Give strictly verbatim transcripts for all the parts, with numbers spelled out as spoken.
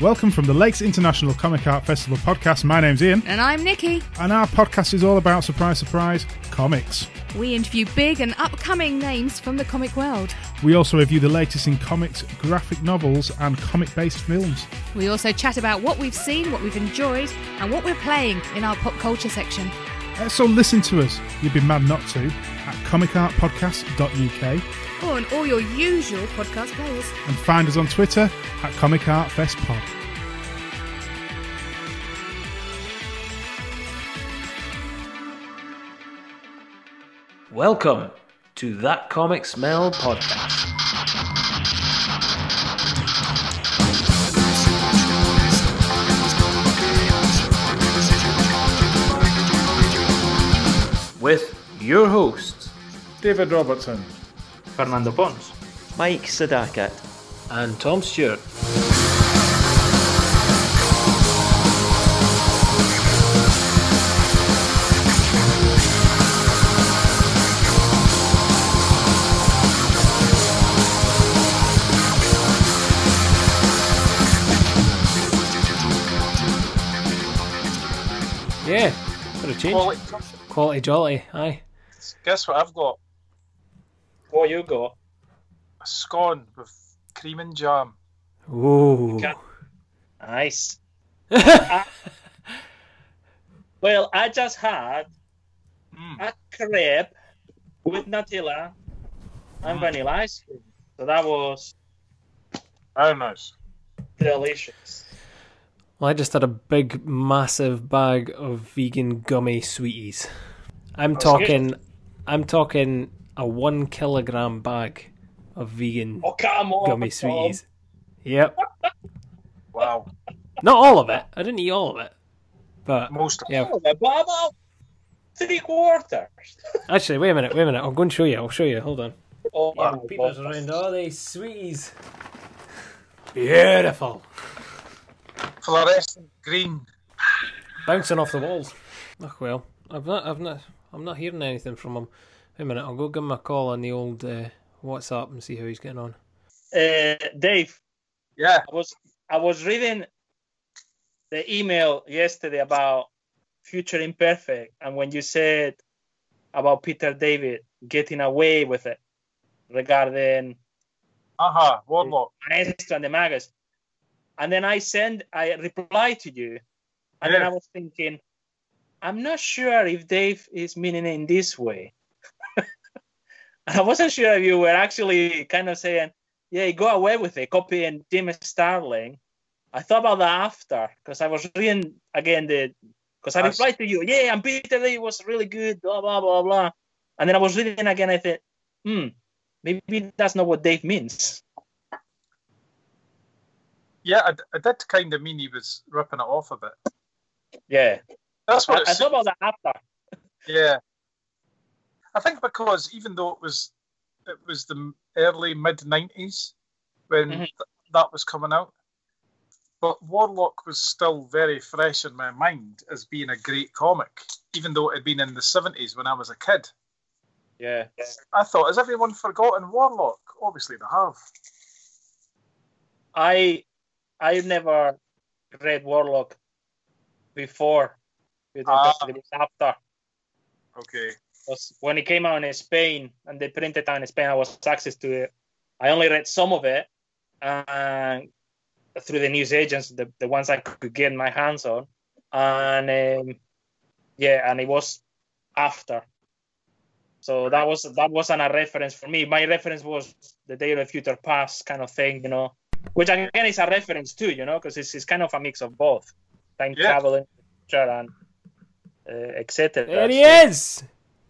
Welcome from the Lakes International Comic Art Festival podcast. My name's Ian. And I'm Nikki. And our podcast is all about, surprise, surprise, comics. We interview big and upcoming names from the comic world. We also review the latest in comics, graphic novels and comic-based films. We also chat about what we've seen, what we've enjoyed and what we're playing in our pop culture section. So listen to us, you'd be mad not to, at comic art podcast dot U K or on all your usual podcast players. And find us on Twitter at Comic Art Fest Pod. Welcome to That Comic Smell Podcast. With your hosts, David Robertson, Fernando Pons, Mike Sadakat, and Tom Stewart. Yeah, for a change. Quality jolly, aye. Guess what I've got? What you got? A scone with cream and jam. Ooh. Nice. I, well, I just had mm. a crepe with Nutella and mm. vanilla ice cream. So that was... Oh, nice. Delicious. Well, I just had a big, massive bag of vegan gummy sweeties. I'm That's talking, good. I'm talking a one kilogram bag of vegan oh, come on, gummy sweeties. Tom. Yep. Wow. Not all of it. I didn't eat all of it, but most. Yeah. All of it, but about three quarters. Actually, wait a minute. Wait a minute. I'll go and show you. I'll show you. Hold on. Oh, yeah, wow. People's around. Oh, they sweeties. Beautiful. Fluorescent green, bouncing off the walls. Oh well, I've not, I've not, I'm not hearing anything from him. Wait a minute, I'll go give him a call on the old uh, WhatsApp and see how he's getting on. Uh, Dave, yeah, I was, I was reading the email yesterday about Future Imperfect, and when you said about Peter David getting away with it regarding, aha, uh-huh. Warlock, Maestro and the Magus. And then I send, I reply to you, and yeah. then I was thinking, I'm not sure if Dave is meaning it in this way. I wasn't sure if you were actually kind of saying, yeah, go away with it, copy and Jim Starling. I thought about that after, because I was reading, again, the because I replied to you, yeah, and Peter Lee was really good, blah, blah, blah, blah. And then I was reading again, I thought, hmm, maybe that's not what Dave means. Yeah, I, I did kind of mean he was ripping it off a bit. Yeah. That's what I, I thought about that after. Yeah. I think because even though it was it was the early, mid-nineties when mm-hmm. th- that was coming out, but Warlock was still very fresh in my mind as being a great comic, even though it had been in the seventies when I was a kid. Yeah. I thought, has everyone forgotten Warlock? Obviously they have. I... I never read Warlock before. It was ah. after. Okay. When it came out in Spain and they printed out in Spain, I was access to it. I only read some of it uh, through the newsagents, the, the ones I could get my hands on. And um, yeah, and it was after. So that was that wasn't a reference for me. My reference was the Day of the Future Past kind of thing, you know. Which, again, is a reference too, you know, because it's, it's kind of a mix of both. Time yeah. traveling, and uh, et cetera. There he so. is!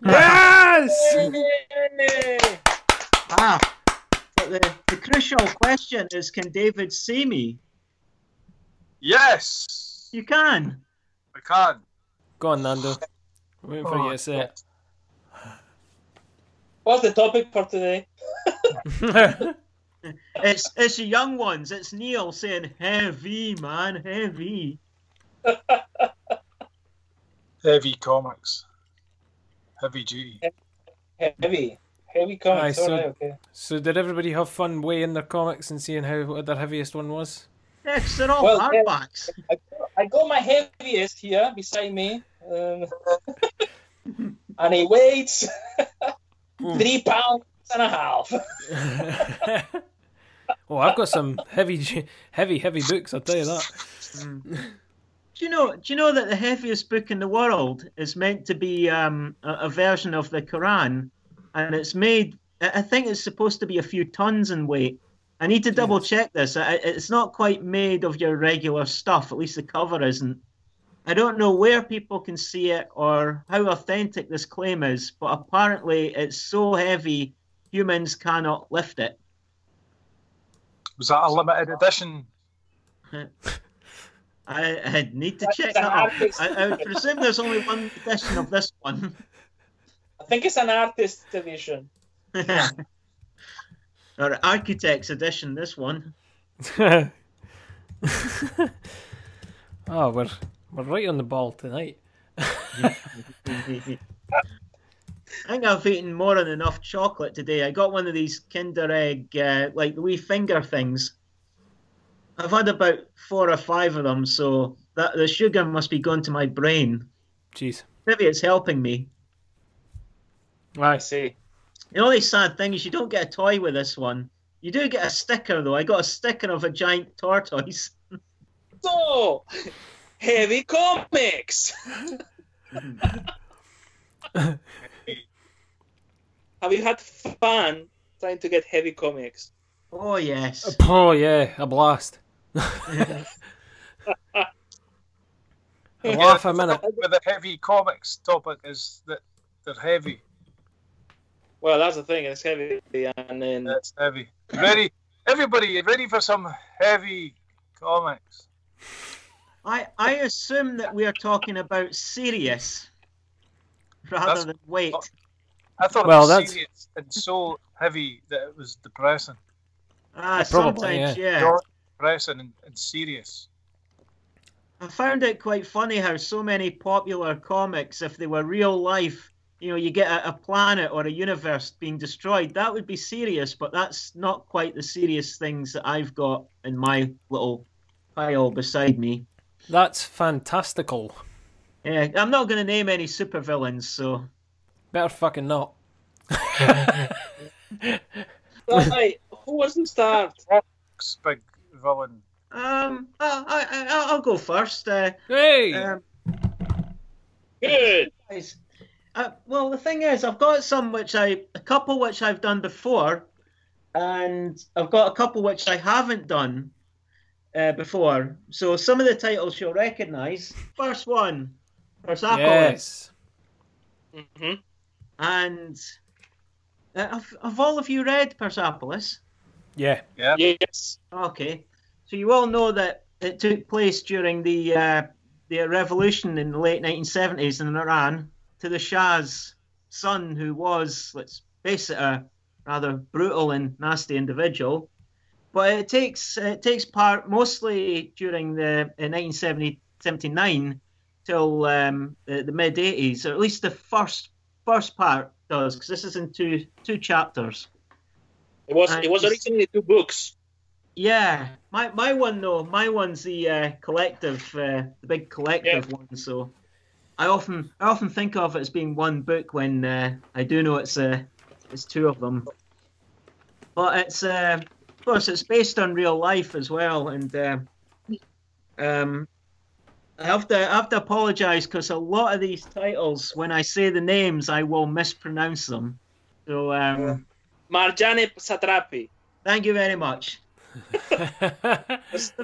Yes! Yay! Ah, but the, the crucial question is, can David see me? Yes! You can. I can. Go on, Nando. I'm waiting for oh, you to say it. What's the topic for today? It's it's the young ones. It's Neil saying heavy man, heavy, heavy comics, heavy duty, heavy, heavy comics. Aye, so, right, okay. So did everybody have fun weighing their comics and seeing how what their heaviest one was? Next at all, well, hot yeah, box. I, I go my heaviest here beside me. Um, and he weighs three pounds and a half. Well, I've got some heavy, heavy, heavy books, I'll tell you that. Mm. Do you know, do you know that the heaviest book in the world is meant to be um, a, a version of the Quran, and it's made, I think it's supposed to be a few tons in weight. I need to double check this. I, it's not quite made of your regular stuff, at least the cover isn't. I don't know where people can see it or how authentic this claim is, but apparently it's so heavy humans cannot lift it. Was that a limited edition? I, I need to check that out. I, I would presume there's only one edition of this one. I think it's an artist edition. Or architect's edition, this one. Oh, we're, we're right on the ball tonight. I think I've eaten more than enough chocolate today. I got one of these Kinder Egg, uh, like the wee finger things. I've had about four or five of them, so that the sugar must be going to my brain. Jeez. Maybe it's helping me. I see. The only sad thing is you don't get a toy with this one. You do get a sticker, though. I got a sticker of a giant tortoise. So, heavy comics! Have you had fun trying to get heavy comics? Oh, yes. Oh, yeah. A blast. I laugh a minute. With the heavy comics topic is that they're heavy. Well, that's the thing. It's heavy, and then it's heavy. Ready, everybody? Ready for some heavy comics? I I assume that we are talking about serious rather that's, than weight. I thought well, it was that's... serious and so heavy that it was depressing. Ah, probably, sometimes yeah. yeah. Depressing and, and serious. I found it quite funny how so many popular comics, if they were real life, you know, you get a, a planet or a universe being destroyed, that would be serious, but that's not quite the serious things that I've got in my little pile beside me. That's fantastical. Yeah, I'm not going to name any supervillains, so... Better fucking not. Right, who wasn't that? Big villain. Um, I, I, I'll go first. Uh, hey! Um, Good! Guys. Uh, well, the thing is, I've got some which I, a couple which I've done before, and I've got a couple which I haven't done uh, before. So some of the titles you'll recognise. First one, Persepolis. Yes. Mm-hmm. And uh, have, have all of you read Persepolis? Yeah. Yeah. Yes. Okay. So you all know that it took place during the uh, the revolution in the late nineteen seventies in Iran. To the Shah's son, who was, let's face it, a rather brutal and nasty individual. But it takes it takes part mostly during the in nineteen seventy-nine till um, the, the mid eighties, or at least the first first part does, because this is in two two chapters. It was and it was originally two books. Yeah, my my one though, my one's the uh, collective, uh, the big collective yeah. one. So. I often I often think of it as being one book when uh, I do know it's uh, it's two of them. But it's uh, of course it's based on real life as well, and uh, um, I have to I have to apologise because a lot of these titles, when I say the names, I will mispronounce them. So um, Marjane Satrapi. Thank you very much. The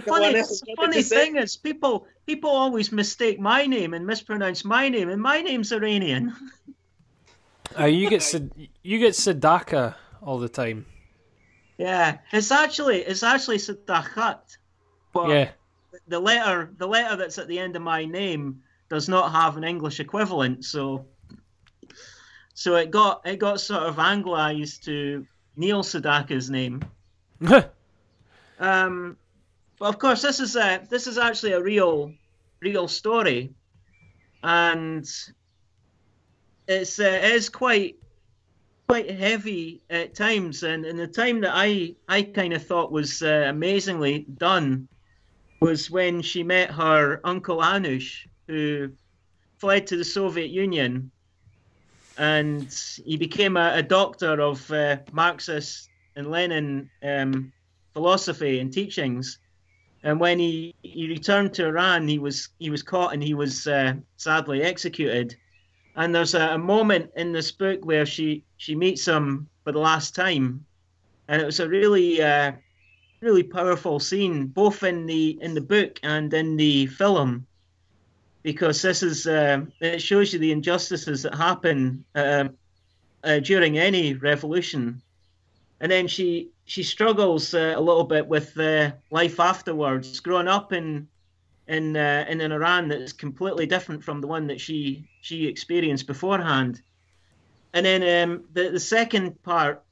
funny, the funny thing is, people people always mistake my name and mispronounce my name, and my name's Iranian. uh, you get you get Sadaka all the time. Yeah, it's actually it's actually Sadakat, but yeah. the letter the letter that's at the end of my name does not have an English equivalent, so so it got it got sort of Anglicized to Neil Sadaka's name. Um, but of course, this is a this is actually a real, real story, and it's uh, it is quite, quite heavy at times. And in the time that I I kind of thought was uh, amazingly done was when she met her uncle Anush, who fled to the Soviet Union, and he became a, a doctor of uh, Marxist and Lenin um, philosophy and teachings. And when he, he returned to Iran, he was he was caught and he was uh, sadly executed. And there's a, a moment in this book where she, she meets him for the last time, and it was a really uh, really powerful scene, both in the in the book and in the film, because this is uh, it shows you the injustices that happen uh, uh, during any revolution. And then she she struggles uh, a little bit with uh, life afterwards, growing up in in uh, in an Iran that's completely different from the one that she she experienced beforehand. And then um, the the second part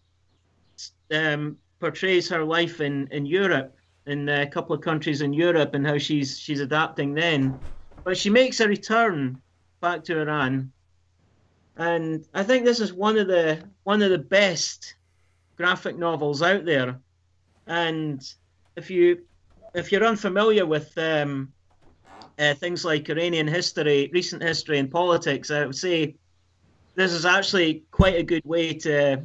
um, portrays her life in in Europe, in a couple of countries in Europe, and how she's she's adapting then. But she makes a return back to Iran, and I think this is one of the one of the best graphic novels out there. And if you if you're unfamiliar with um, uh, things like Iranian history, recent history, and politics, I would say this is actually quite a good way to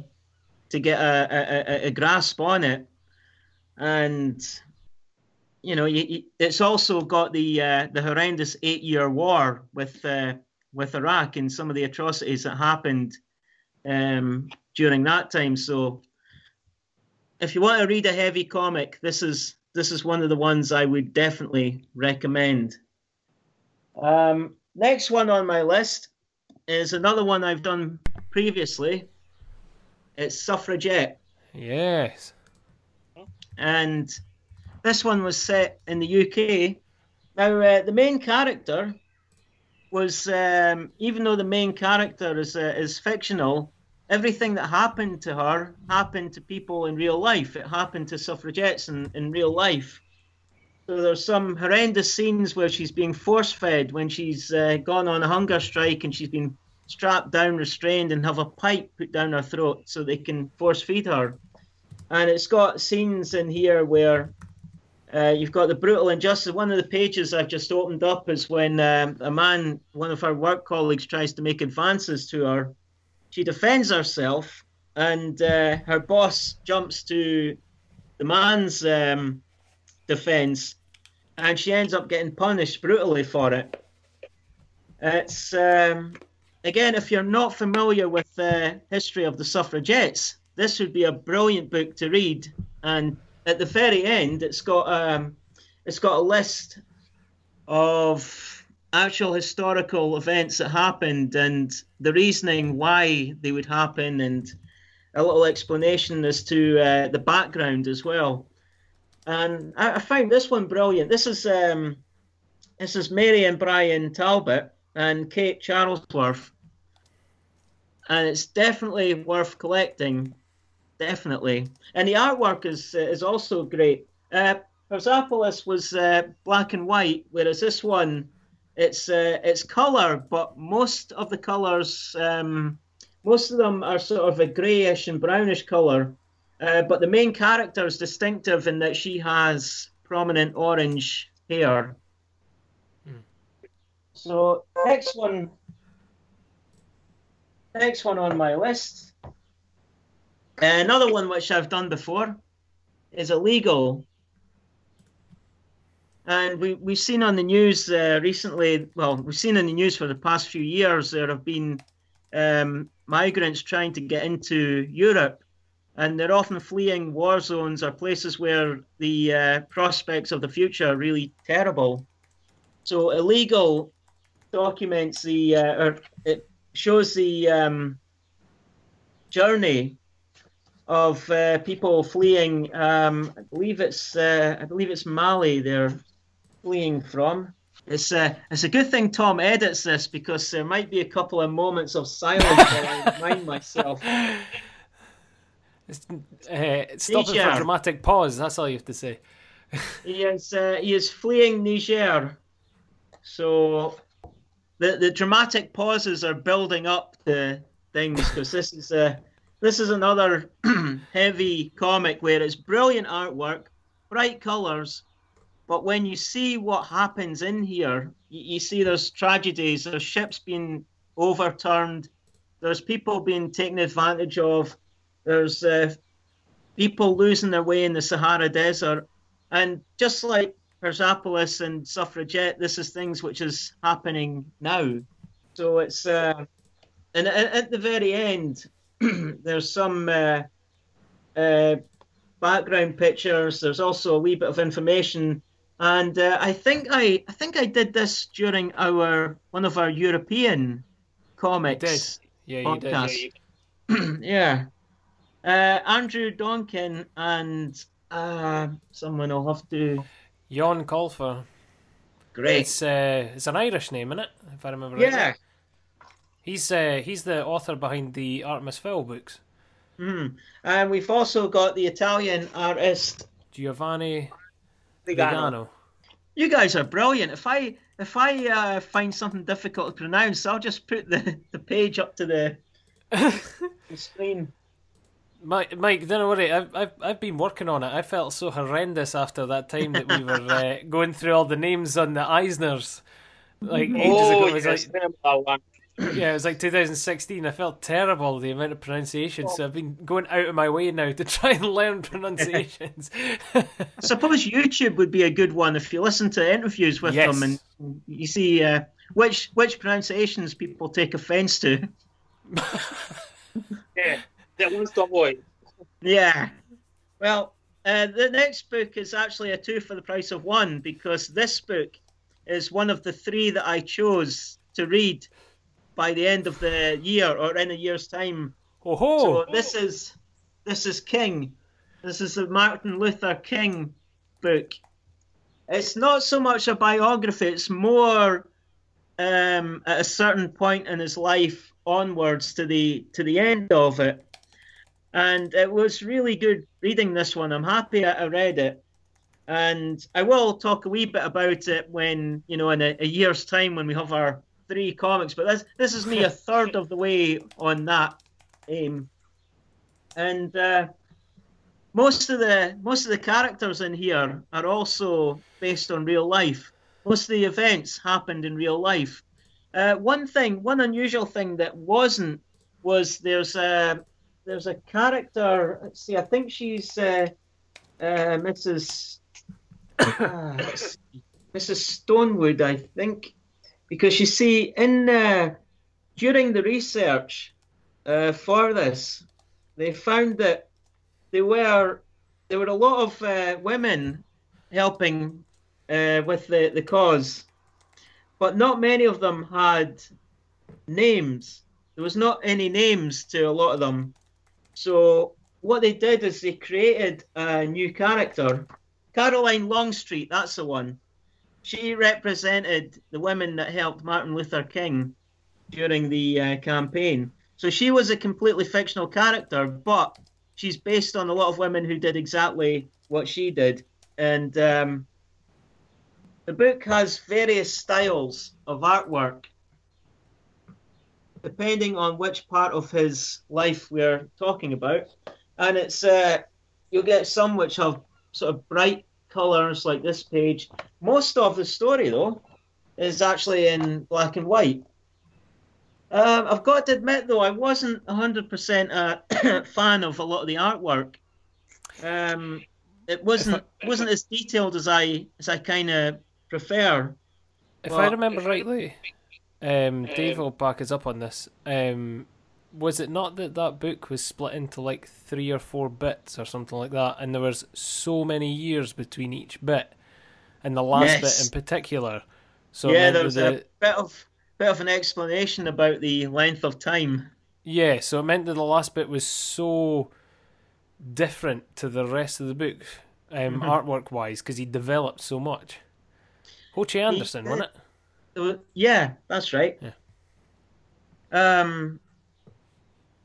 to get a, a, a grasp on it. And you know, you, you, it's also got the uh, the horrendous eight-year war with uh, with Iraq and some of the atrocities that happened um, during that time. So, if you want to read a heavy comic, this is this is one of the ones I would definitely recommend. Um, next one on my list is another one I've done previously. It's Suffragette. Yes. And this one was set in the U K. Now, uh, the main character was, um, even though the main character is uh, is fictional, everything that happened to her happened to people in real life. It happened to suffragettes in, in real life. So there's some horrendous scenes where she's being force-fed, when she's uh, gone on a hunger strike and she's been strapped down, restrained, and have a pipe put down her throat so they can force-feed her. And it's got scenes in here where uh, you've got the brutal injustice. One of the pages I've just opened up is when um, a man, one of her work colleagues, tries to make advances to her. She defends herself, and uh, her boss jumps to the man's um, defense, and she ends up getting punished brutally for it. It's um, again, if you're not familiar with the history of the suffragettes, this would be a brilliant book to read. And at the very end, it's got um, it's got a list of actual historical events that happened and the reasoning why they would happen, and a little explanation as to uh, the background as well. And I, I found this one brilliant. This is um, this is Mary and Brian Talbot and Kate Charlesworth, and it's definitely worth collecting, definitely. And the artwork is is also great. Uh, Persepolis was uh, black and white, whereas this one, It's uh, it's color, but most of the colors, um, most of them are sort of a grayish and brownish color. Uh, but the main character is distinctive in that she has prominent orange hair. Hmm. So next one, next one on my list. Another one which I've done before is Illegal. And we, we've seen on the news uh, recently, well, we've seen in the news for the past few years, there have been um, migrants trying to get into Europe, and they're often fleeing war zones or places where the uh, prospects of the future are really terrible. So Illegal documents the, uh, or it shows the um, journey of uh, people fleeing, um, I believe it's, uh, I believe it's Mali they're fleeing from. It's a, it's a good thing Tom edits this, because there might be a couple of moments of silence where I remind myself. It's, uh, stop Niger. It for a dramatic pause, that's all you have to say. He is, uh, he is fleeing Niger. So the, the dramatic pauses are building up the things, because this is a, uh, this is another heavy comic where it's brilliant artwork, bright colors, But when you see what happens in here, you, you see there's tragedies, there's ships being overturned, there's people being taken advantage of, there's uh, people losing their way in the Sahara Desert. And just like Persepolis and Suffragette, this is things which is happening now. So it's, uh, and at the very end, there's some uh, uh, background pictures. There's also a wee bit of information. And uh, I think I, I think I did this during our, one of our European comics yeah, podcasts. Yeah. Uh, Andrew Donkin and uh, someone will have to... Jon Colfer. Great. It's, uh, it's an Irish name, isn't it? If I remember right. Yeah. He's uh, he's the author behind the Artemis Fowl books. Mm. And we've also got the Italian artist Giovanni Vigano. You guys are brilliant. If I if I uh, find something difficult to pronounce, I'll just put the, the page up to the, the screen. Mike, Mike, don't worry. I've, I've I've been working on it. I felt so horrendous after that time that we were uh, going through all the names on the Eisners, like ages oh, ago. It was yes, like, yeah, it was like two thousand sixteen. I felt terrible, the amount of pronunciations. Oh. So I've been going out of my way now to try and learn pronunciations. I suppose YouTube would be a good one if you listen to interviews with yes. them and you see uh, which which pronunciations people take offence to. Yeah, that one's the boy. Yeah. Well, uh, the next book is actually a two for the price of one, because this book is one of the three that I chose to read by the end of the year, or in a year's time. Oh ho! So this is this is King. This is the Martin Luther King book. It's not so much a biography. It's more um, at a certain point in his life onwards to the to the end of it. And it was really good reading this one. I'm happy I read it, and I will talk a wee bit about it when you know in a, a year's time when we have our three comics, but this this is me a third of the way on that aim, and uh, most of the most of the characters in here are also based on real life. Most of the events happened in real life. Uh, one thing, one unusual thing that wasn't was there's a there's a character. Let's see, I think she's uh, uh, Missus Uh, let's see, Missus Stonewood, I think. Because you see, in uh, during the research uh, for this, they found that there were there were a lot of uh, women helping uh, with the the cause, but not many of them had names. There was not any names to a lot of them. So what they did is they created a new character, Caroline Longstreet. That's the one. She represented the women that helped Martin Luther King during the uh, campaign. So she was a completely fictional character, but she's based on a lot of women who did exactly what she did. And um, the book has various styles of artwork, depending on which part of his life we're talking about. And it's uh, you'll get some which have sort of bright colors like this page. Most of the story, though, is actually in black and white. Um, I've got to admit, though, I wasn't one hundred percent a fan of a lot of the artwork. Um, it wasn't wasn't as detailed as I as I kind of prefer. If well, I remember rightly, um, Dave will back us up on this. Um, was it not that that book was split into like three or four bits or something like that, and there was so many years between each bit? And the last yes. bit in particular. So yeah, there was the... a bit of bit of an explanation about the length of time. Yeah, so it meant that the last bit was so different to the rest of the book, um, mm-hmm. artwork-wise, because he developed so much. Ho-Chi Anderson, he, wasn't it? Yeah, that's right. Yeah. Um.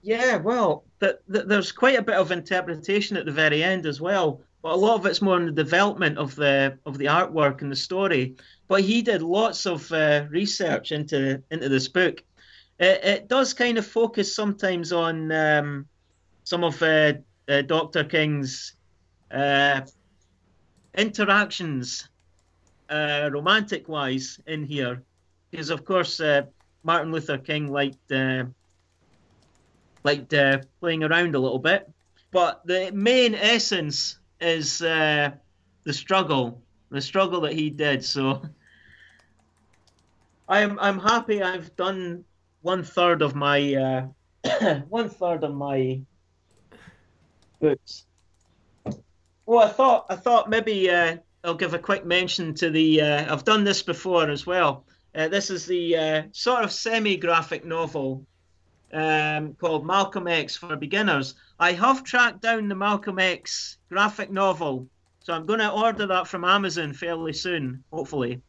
Yeah, well, th th there's quite a bit of interpretation at the very end as well. But a lot of it's more in the development of the of the artwork and the story. But he did lots of uh, research into into this book. It, it does kind of focus sometimes on um, some of uh, uh, Doctor King's uh, interactions uh, romantic-wise in here, because of course uh, Martin Luther King liked uh, liked uh, playing around a little bit, but the main essence is uh, the struggle, the struggle that he did. So I'm I'm happy I've done one third of my uh, one third of my books. Well, I thought I thought maybe uh, I'll give a quick mention to the. Uh, I've done this before as well. Uh, this is the uh, sort of semi-graphic novel um, called Malcolm X for Beginners. I have tracked down the Malcolm X graphic novel, so I'm going to order that from Amazon fairly soon, hopefully.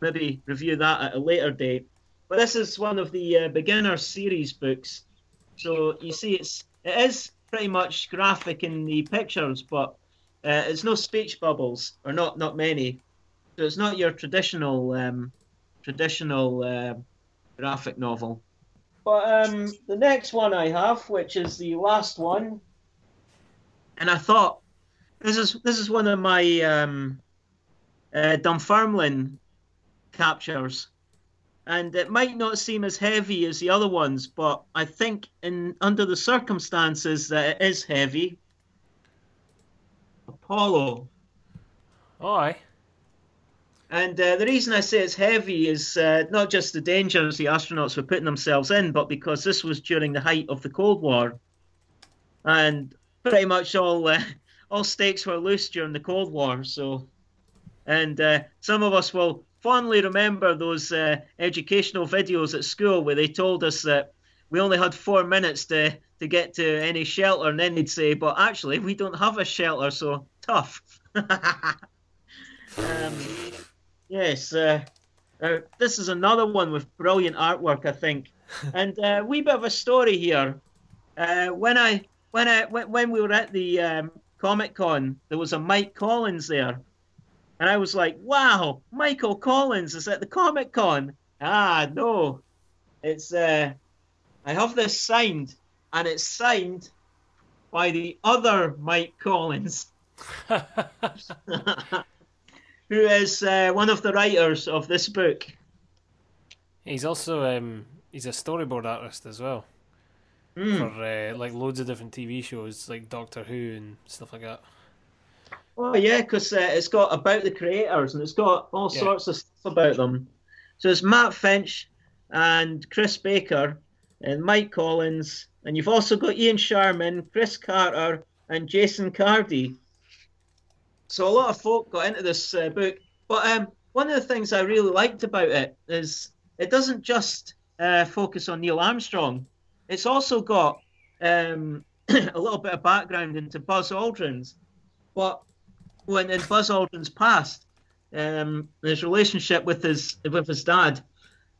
Maybe review that at a later date. But this is one of the uh, beginner series books. So you see, it's it is pretty much graphic in the pictures, but. Uh, it's no speech bubbles, or not not many, so it's not your traditional um, traditional uh, graphic novel. But um, the next one I have, which is the last one, and I thought this is this is one of my um, uh, Dunfermline captures, and it might not seem as heavy as the other ones, but I think in under the circumstances that it is heavy. Apollo. Aye. And uh, the reason I say it's heavy is uh, not just the dangers the astronauts were putting themselves in, but because this was during the height of the Cold War, and pretty much all uh, all stakes were loose during the Cold War. So, and uh, some of us will fondly remember those uh, educational videos at school where they told us that we only had four minutes to. to get to any shelter, and then they'd say, but actually we don't have a shelter, so tough. um, yes, uh, uh, this is another one with brilliant artwork, I think, and a uh, wee bit of a story here. Uh, when I when I when we were at the um, Comic Con, there was a Mike Collins there, and I was like, wow, Michael Collins is at the Comic Con. Ah, no, it's uh, I have this signed. And it's signed by the other Mike Collins, who is uh, one of the writers of this book. He's also um, he's a storyboard artist as well mm. for uh, like loads of different T V shows, like Doctor Who and stuff like that. Oh yeah, because uh, it's got about the creators and it's got all yeah. sorts of stuff about them. So it's Matt Finch and Chris Baker and Mike Collins. And you've also got Ian Sharman, Chris Carter, and Jason Cardy. So a lot of folk got into this uh, book. But um, one of the things I really liked about it is it doesn't just uh, focus on Neil Armstrong. It's also got um, a little bit of background into Buzz Aldrin's. But when in Buzz Aldrin's past, um, his relationship with his with his dad.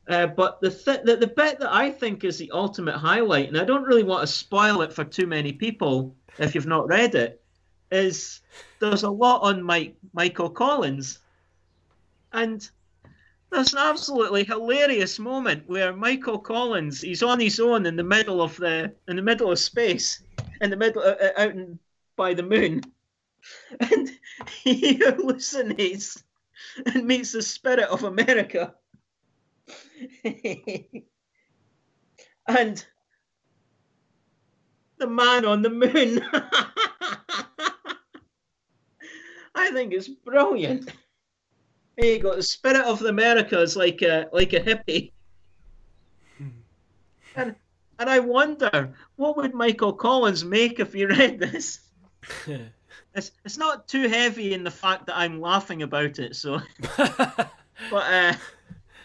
Uh, but the, th the the bit that I think is the ultimate highlight, and I don't really want to spoil it for too many people if you've not read it, is there's a lot on Mike Michael Collins, and there's an absolutely hilarious moment where Michael Collins he's on his own in the middle of the in the middle of space, in the middle uh, out in, by the moon, and he hallucinates and meets the spirit of America. And the man on the moon. I think it's brilliant. There you go. The spirit of America is like a like a hippie. And and I wonder what would Michael Collins make if he read this. it's it's not too heavy in the fact that I'm laughing about it. So, but. Uh,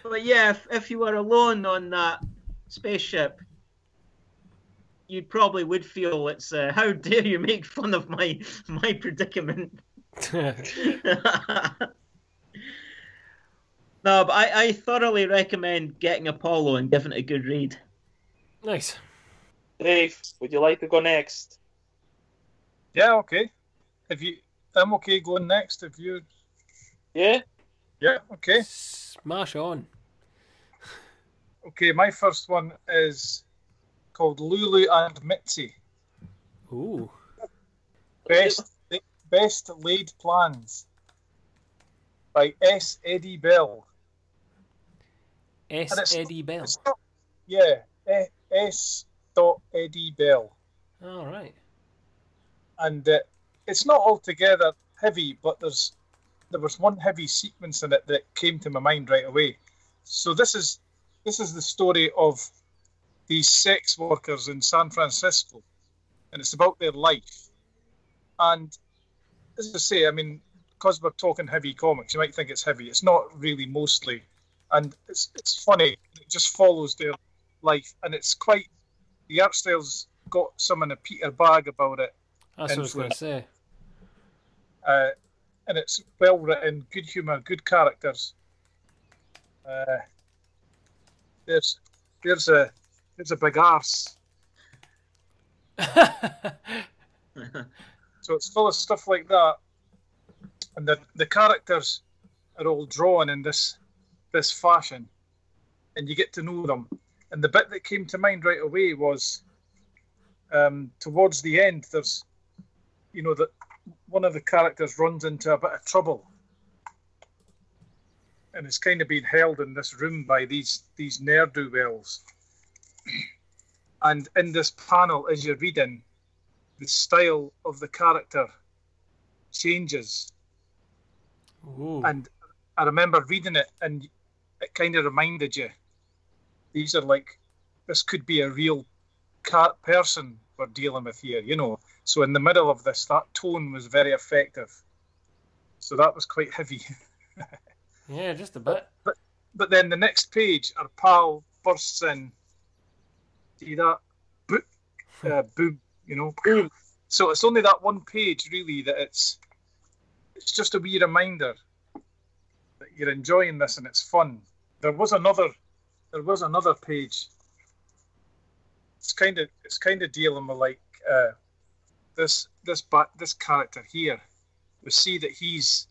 But yeah, if, if you were alone on that spaceship, you probably would feel it's uh, how dare you make fun of my my predicament. No, but I, I thoroughly recommend getting Apollo and giving it a good read. Nice. Dave, would you like to go next? Yeah, okay. If you, I'm okay going next. If you, yeah, yeah, okay. Smash on. Okay, my first one is called Lulu and Mitzi. Ooh. Best, best Laid Plans by S. Eddie Bell. S. Eddie Bell? Not, yeah, S. Eddie Bell. All right. And uh, it's not altogether heavy, but there's there was one heavy sequence in it that came to my mind right away. So this is this is the story of these sex workers in San Francisco, and it's about their life. And as I say, I mean, because we're talking heavy comics, you might think it's heavy. It's not really, mostly, and it's it's funny. It just follows their life, and it's quite. The art style's got some in a Peter Bagg about it. That's influence. What I was going to say. Uh, and it's well written, good humour, good characters. Uh, there's there's a there's a big arse. So it's full of stuff like that, and the the characters are all drawn in this this fashion, and you get to know them. And the bit that came to mind right away was um, towards the end. There's, you know, that one of the characters runs into a bit of trouble, and is kind of being held in this room by these these ne'er-do-wells. And in this panel, as you're reading, the style of the character changes. Ooh. And I remember reading it, and it kind of reminded you. These are like, this could be a real cat person we're dealing with here, you know. So in the middle of this, that tone was very effective. So that was quite heavy. Yeah, just a bit. But, but, but then the next page, our pal bursts in. See that? Boop, uh, boom, you know. Boom. So it's only that one page, really, that it's, it's just a wee reminder that you're enjoying this and it's fun. There was another... There was another page. It's kind of it's kind of dealing with like uh, this this but this character here. We see that he's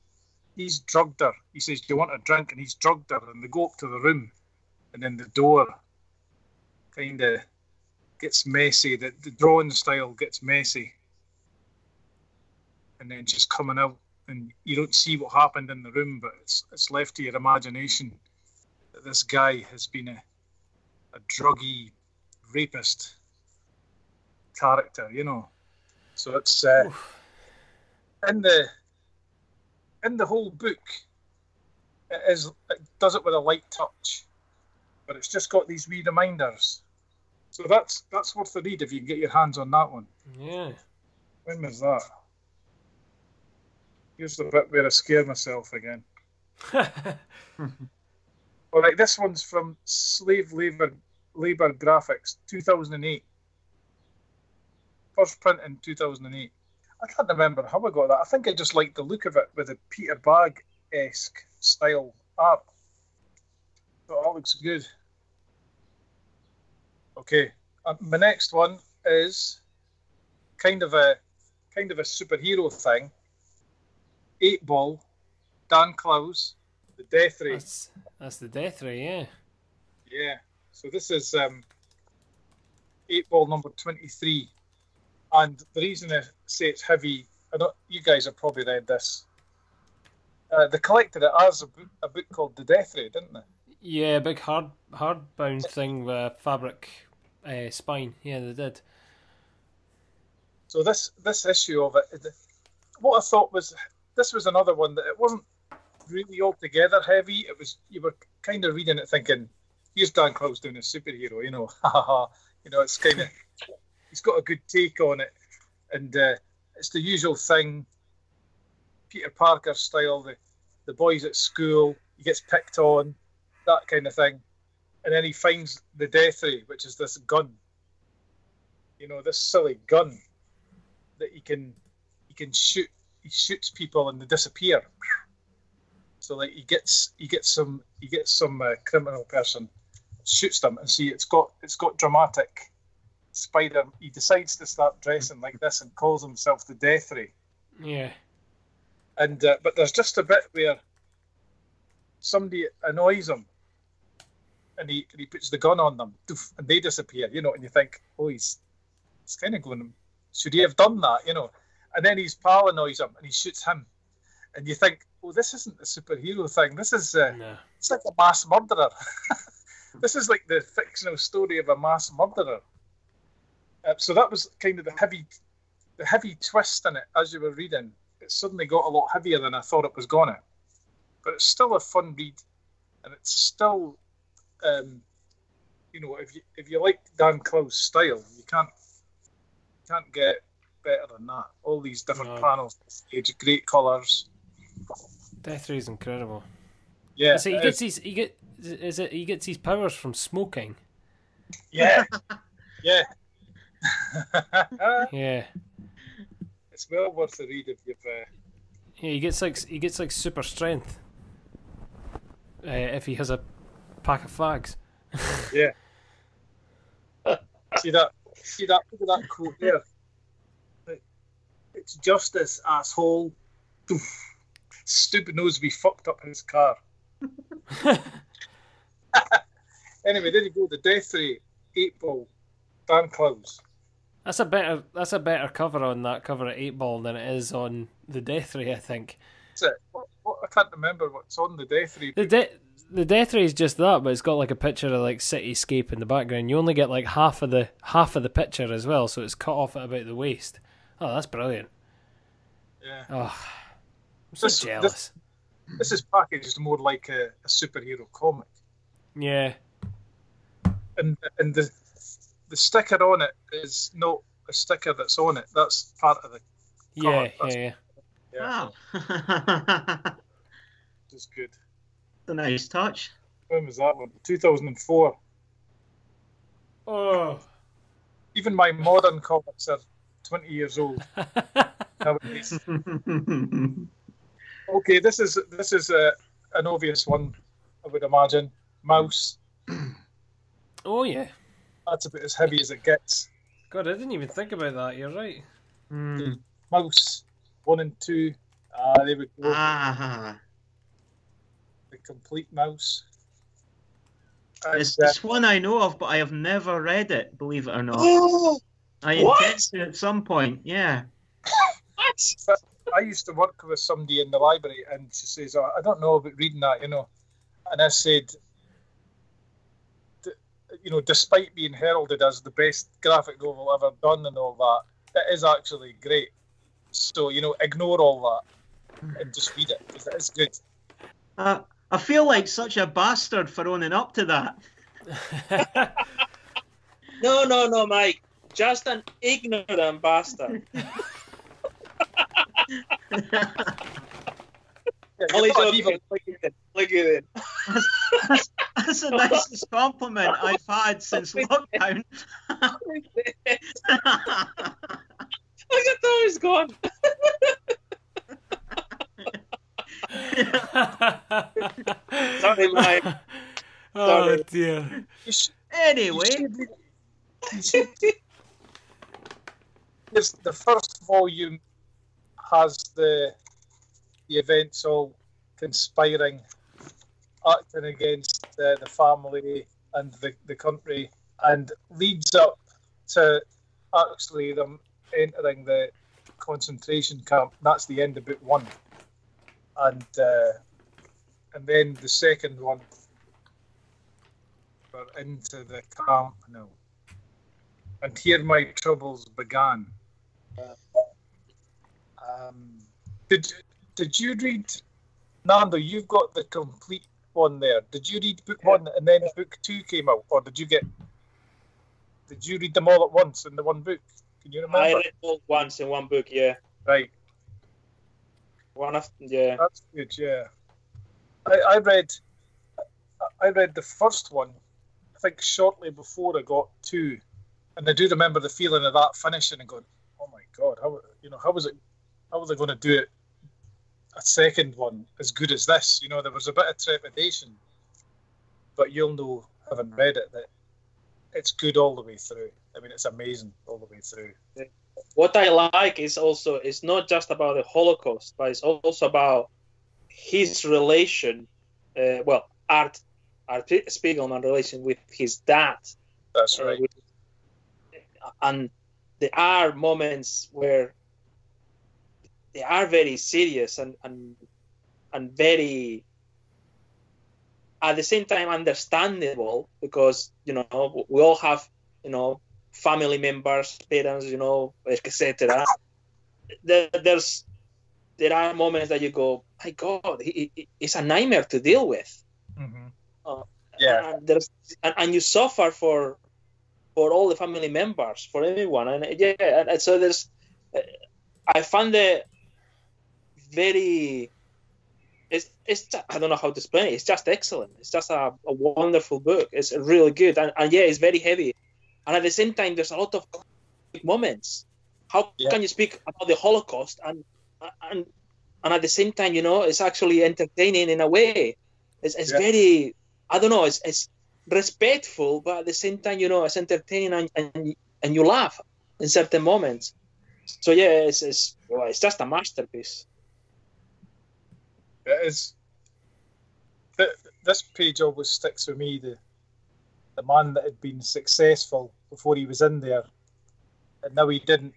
he's drugged her. He says, "Do you want a drink?" And he's drugged her. And they go up to the room, and then the door kind of gets messy. The, the drawing style gets messy, and then she's coming out, and you don't see what happened in the room, but it's it's left to your imagination. This guy has been a, a druggy rapist character, you know. So it's uh, in the in the whole book. It is it does it with a light touch, but it's just got these wee reminders. So that's that's worth the read if you can get your hands on that one. Yeah. When was that? Here's the bit where I scare myself again. All right, this one's from Slave Labour Labour Graphics, two thousand eight. First print in two thousand eight. I can't remember how I got that. I think I just liked the look of it with the Peter Bagg-esque style art. So that looks good. Okay, uh, my next one is kind of a kind of a superhero thing. eight-Ball, Dan Clowes. The Death Ray. That's, that's the Death Ray, yeah. Yeah. So this is um, eight-Ball number twenty-three. And the reason I say it's heavy, I don't, you guys have probably read this. Uh, they collected it as a book, a book called The Death Ray, didn't they? Yeah, a big hard, hardbound thing with a fabric uh, spine. Yeah, they did. So this, this issue of it, what I thought was, this was another one that it wasn't really altogether heavy. It was, you were kind of reading it thinking, here's Dan Clowes doing a superhero, you know, ha ha ha. You know, it's kind of, he's got a good take on it. And uh, it's the usual thing, Peter Parker style, the, the boys at school, he gets picked on, that kind of thing. And then he finds the Death Ray, which is this gun, you know, this silly gun that he can, he can shoot, he shoots people and they disappear. So like he gets he gets some he gets some uh, criminal person, shoots them, and see it's got it's got dramatic spider. He decides to start dressing like this and calls himself the Death Ray. Yeah. And uh, but there's just a bit where somebody annoys him, and he and he puts the gun on them, and they disappear. You know, and you think, oh, he's it's kind of going. Should he have done that? You know, and then his pal annoys him, and he shoots him. and you think, "Oh, this isn't a superhero thing. This is uh, no. it's like a mass murderer. This is like the fictional story of a mass murderer." Uh, so that was kind of the heavy, the heavy twist in it as you were reading. It suddenly got a lot heavier than I thought it was going to. But it's still a fun read, and it's still, um, you know, if you if you like Dan Clowes' style, you can't can't get better than that. All these different no. panels, great colours. Death Ray is incredible. Yeah, so he gets his he get is it he gets his powers from smoking. Yeah, yeah, yeah. It's well worth a read if you've. Uh... Yeah, he gets like he gets like super strength uh, if he has a pack of flags. Yeah. See that? See that? Look at that quote there. It's justice, asshole. Stupid knows we fucked up his car. Anyway, there you go. The Death Ray, eight ball, Dan Clowes. That's a better. That's a better cover on that cover at eight ball than it is on the Death Ray, I think. Is it? What, what, I can't remember what's on the Death Ray. The de- the Death Ray is just that, but it's got like a picture of like cityscape in the background. You only get like half of the half of the picture as well, so it's cut off at about the waist. Oh, that's brilliant. Yeah. Oh, I'm so this, jealous. This, this is packaged more like a, a superhero comic. Yeah. And and the the sticker on it is not a sticker that's on it. That's part of the comic. Yeah, yeah, yeah. Wow. It's good. It's a nice touch. When was that one? two thousand four. Oh. Even my modern comics are twenty years old. Okay, this is this is a, an obvious one, I would imagine. Maus. Oh yeah, that's about as heavy as it gets. God, I didn't even think about that. You're right. Mm. Maus, one and two. Ah, there we go. Uh-huh. The complete Maus. And, it's uh, this one I know of, but I have never read it. Believe it or not. Oh! I intend to at some point, yeah. What? I used to work with somebody in the library, and she says, oh, I don't know about reading that, you know. And I said, D- you know, despite being heralded as the best graphic novel ever done and all that, it is actually great. So, you know, ignore all that and just read it, because it is good. Uh, I feel like such a bastard for owning up to that. no, no, no, Mike. Just an ignorant bastard. Yeah, All he's even it. Look at it. Look at it. That's, that's the nicest compliment I've had since lockdown. Look at that, he's gone. Sorry, Mike. Oh, Sorry. dear. Anyway. This, the first volume has the the events all conspiring, acting against uh, the family and the, the country, and leads up to actually them entering the concentration camp. That's the end of book one, and uh, and then the second one, we're into the camp now. And here my troubles began. Um, did did you read, Nando? You've got the complete one there. Did you read book one and then book two came out, or did you get? Did you read them all at once in the one book? Can you remember? I read all once in one book. Yeah. Right. One after. Yeah. That's good. Yeah. I, I read. I read the first one. I think shortly before I got two. And I do remember the feeling of that finishing and going, "Oh my God, how you know how was it? How was I going to do it? A second one as good as this?" You know, there was a bit of trepidation, but you'll know, having read it, that it's good all the way through. I mean, it's amazing all the way through. What I like is also it's not just about the Holocaust, but it's also about his relation, uh, well, Art Art Spiegelman relation with his dad. That's right. Uh, with And there are moments where there are very serious and and, and very, at the same time, understandable, because, you know, we all have, you know, family members, parents, you know, et cetera. There, there's, there are moments that you go, my God, it, it, it's a nightmare to deal with. Mm-hmm. uh, yeah. And, there's, and, and you suffer for for all the family members, for everyone. And yeah, and, and so there's, uh, I found it very, It's, it's I don't know how to explain it. It's just excellent. It's just a, a wonderful book. It's really good, and, and yeah, it's very heavy. And at the same time, there's a lot of moments. How yeah. can you speak about the Holocaust and and and at the same time, you know, it's actually entertaining in a way. It's, it's yeah. very, I don't know. It's, it's respectful, but at the same time, you know, it's entertaining and and, and you laugh in certain moments. So yeah, it's it's, well, it's just a masterpiece. It is. This page always sticks with me. The the man that had been successful before he was in there, and now he didn't,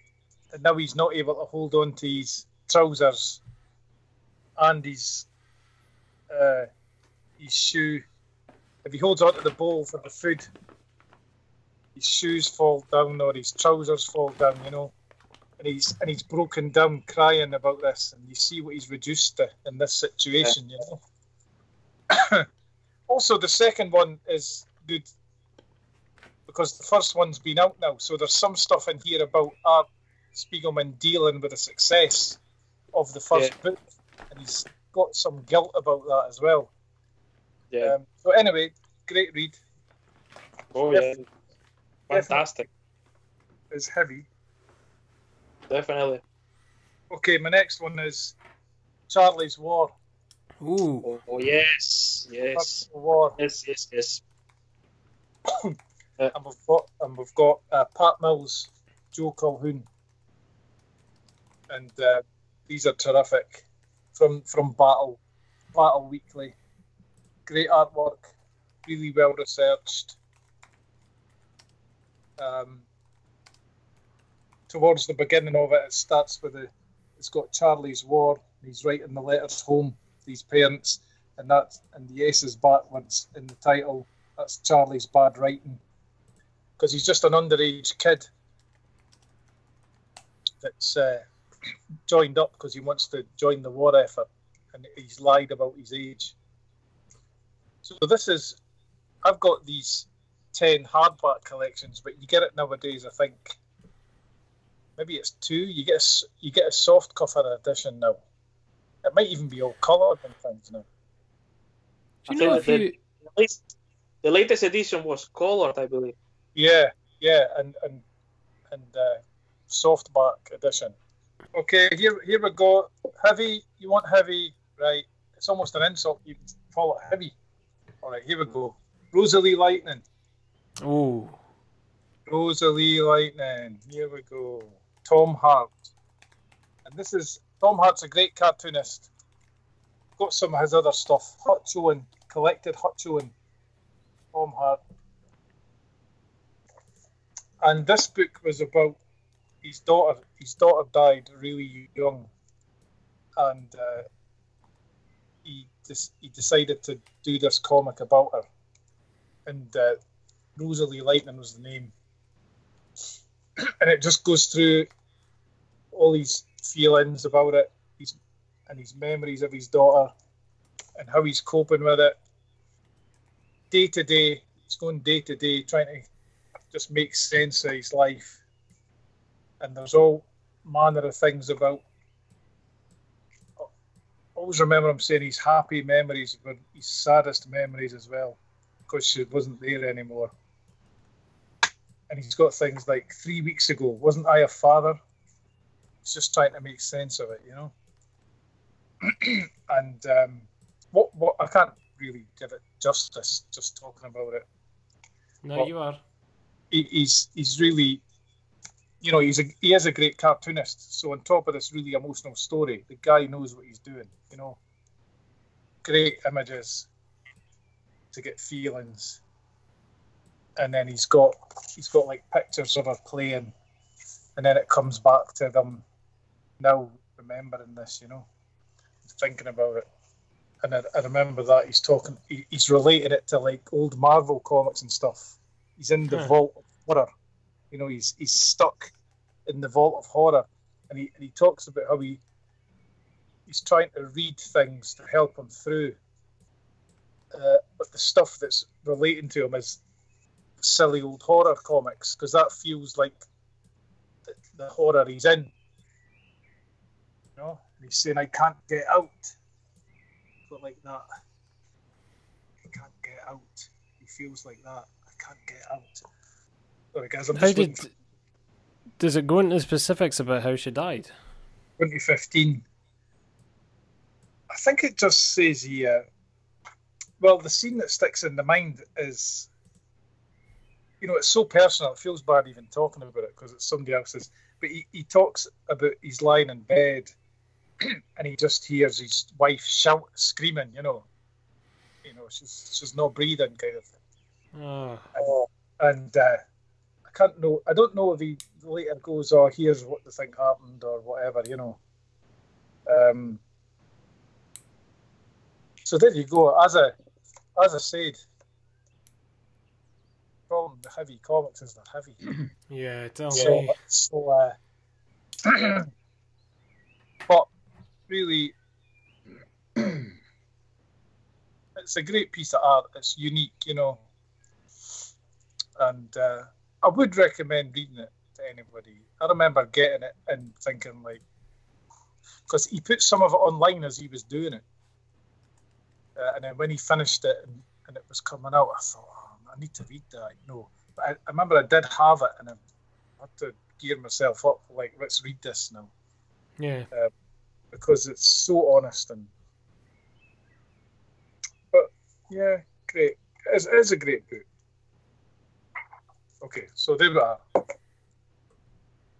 and now he's not able to hold on to his trousers and his uh, his shoe. If he holds onto the bowl for the food, his shoes fall down or his trousers fall down. You know. And he's and he's broken down, crying about this, and you see what he's reduced to in this situation, you know. Also, the second one is good because the first one's been out now, so there's some stuff in here about Art Spiegelman dealing with the success of the first yeah. book, and he's got some guilt about that as well. Yeah. Um, so anyway, great read. Oh yeah, fantastic. It's heavy. Definitely. Okay, my next one is Charlie's War. Ooh. Oh, oh yes, yes. War. Yes, yes, yes. and we've got and we've got uh, Pat Mills, Joe Colhoun, and uh, these are terrific. From from Battle, Battle Weekly. Great artwork, really well researched. Um. Towards the beginning of it, it starts with a, it's got Charlie's War. He's writing the letters home to his parents, and that and the S is backwards in the title. That's Charlie's bad writing, because he's just an underage kid that's uh, joined up because he wants to join the war effort, and he's lied about his age. So this is, I've got these ten hardback collections, but you get it nowadays, I think. Maybe it's two. You get a, you get a soft cover edition now. It might even be all coloured and things now. Do you know if you... the, the latest edition was coloured, I believe. Yeah, yeah, and and and uh, softback edition. Okay, here here we go. Heavy. You want heavy, right? It's almost an insult. You call it heavy. All right, here we go. Rosalie Lightning. Oh. Rosalie Lightning. Here we go. Tom Hart, and this is Tom Hart's a great cartoonist. Got some of his other stuff. Hutch Owen, collected Hutch Owen, Tom Hart, and this book was about his daughter. His daughter died really young, and uh, he des- he decided to do this comic about her, and uh, Rosalie Lightning was the name. And it just goes through all his feelings about it, his, and his memories of his daughter, and how he's coping with it. Day to day, he's going day to day, trying to just make sense of his life. And there's all manner of things about. I always remember him saying his happy memories were his saddest memories as well, because she wasn't there anymore. And he's got things like, three weeks ago, wasn't I a father? He's just trying to make sense of it, you know? and um, what what I can't really give it justice just talking about it. No, but you are. He, he's he's really, you know, he's a, he is a great cartoonist. So on top of this really emotional story, the guy knows what he's doing, you know? Great images to get feelings. And then he's got he's got like pictures of her playing, and then it comes back to them now remembering this, you know, thinking about it. And I, I remember that he's talking, he, he's related it to like old Marvel comics and stuff. He's in the yeah. vault of horror, you know, he's he's stuck in the vault of horror. And he, and he talks about how he he's trying to read things to help him through. Uh, but the stuff that's relating to him is silly old horror comics, because that feels like the, the horror he's in. You know? And he's saying, I can't get out. But like that. I can't get out. He feels like that. I can't get out. Sorry, guys, I'm how just did, for... Does it go into specifics about how she died? twenty fifteen. I think it just says here... Well, the scene that sticks in the mind is, you know, it's so personal, it feels bad even talking about it because it's somebody else's. But he, he talks about he's lying in bed and he just hears his wife shout, screaming, you know, you know, she's she's not breathing kind of thing. Oh. And, and uh, I can't know, I don't know if he later goes, oh, here's what the thing happened or whatever, you know. Um. So there you go, as a... As I said, the problem with heavy comics is they're heavy. Yeah, tell so, me. So, uh, but really, it's a great piece of art. It's unique, you know. And uh, I would recommend reading it to anybody. I remember getting it and thinking, like, because he put some of it online as he was doing it. Uh, and then when he finished it and, and it was coming out, I thought, oh, I need to read that. No, but I, I remember I did have it, and I had to gear myself up. Like, let's read this now. Yeah. Uh, because it's so honest and. But yeah, great. It is, it is a great book. Okay, so there we are.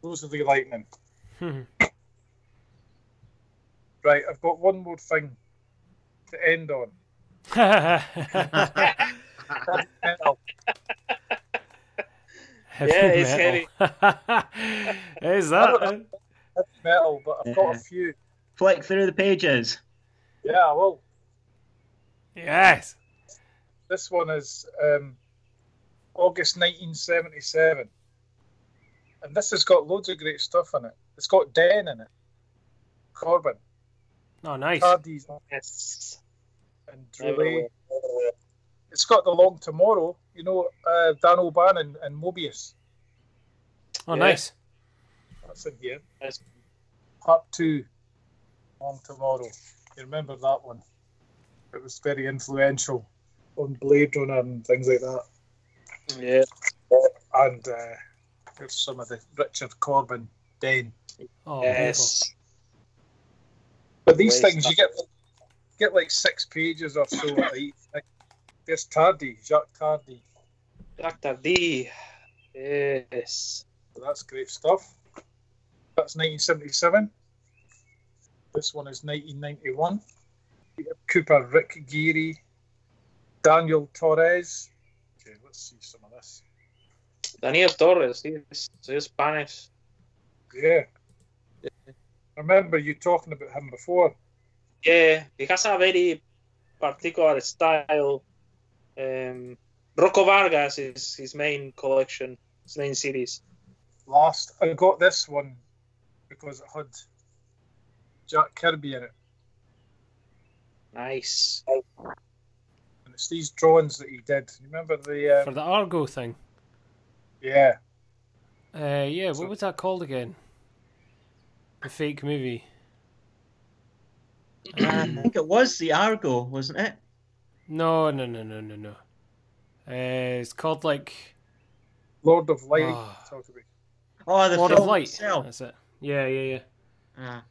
Rosalie Lightning. Right, I've got one more thing to end on. Yeah, it's heavy. Is that metal? But I've yeah. got a few. Flick through the pages. Yeah, I will. Yes. This one is um, August nineteen seventy-seven, and this has got loads of great stuff in it. It's got Den in it. Corbin. Oh, nice. Hardy's, yes. And Droulet. It's got The Long Tomorrow, you know, uh, Dan O'Bannon and, and Mobius. Oh, yeah. Nice. That's in here. Yes. Part two, Long Tomorrow. You remember that one? It was very influential on Blade Runner and things like that. Yeah. And uh, here's some of the Richard Corbin, Den. Oh, yes. Beautiful. But these things, you get get like six pages or so. Like, like, there's Tardy, Jacques Tardy. Jacques Tardy, yes. So that's great stuff. That's nineteen seventy-seven. This one is nineteen ninety-one. Cooper, Rick Geary, Daniel Torres. Okay, let's see some of this. Daniel Torres, he's, he's Spanish. Yeah. yeah. I remember you talking about him before. Yeah, he has a very particular style. Um, Rocco Vargas is his main collection, his main series. Last, I got this one because it had Jack Kirby in it. Nice. And it's these drawings that he did. You remember the... Um... For the Argo thing? Yeah. Uh, yeah, so... what was that called again? A fake movie. I think it was the Argo, wasn't it? No, no, no, no, no, no. Uh, it's called like Lord of Light. Oh, oh the Lord film of Light. Itself. That's it. Yeah, yeah, yeah.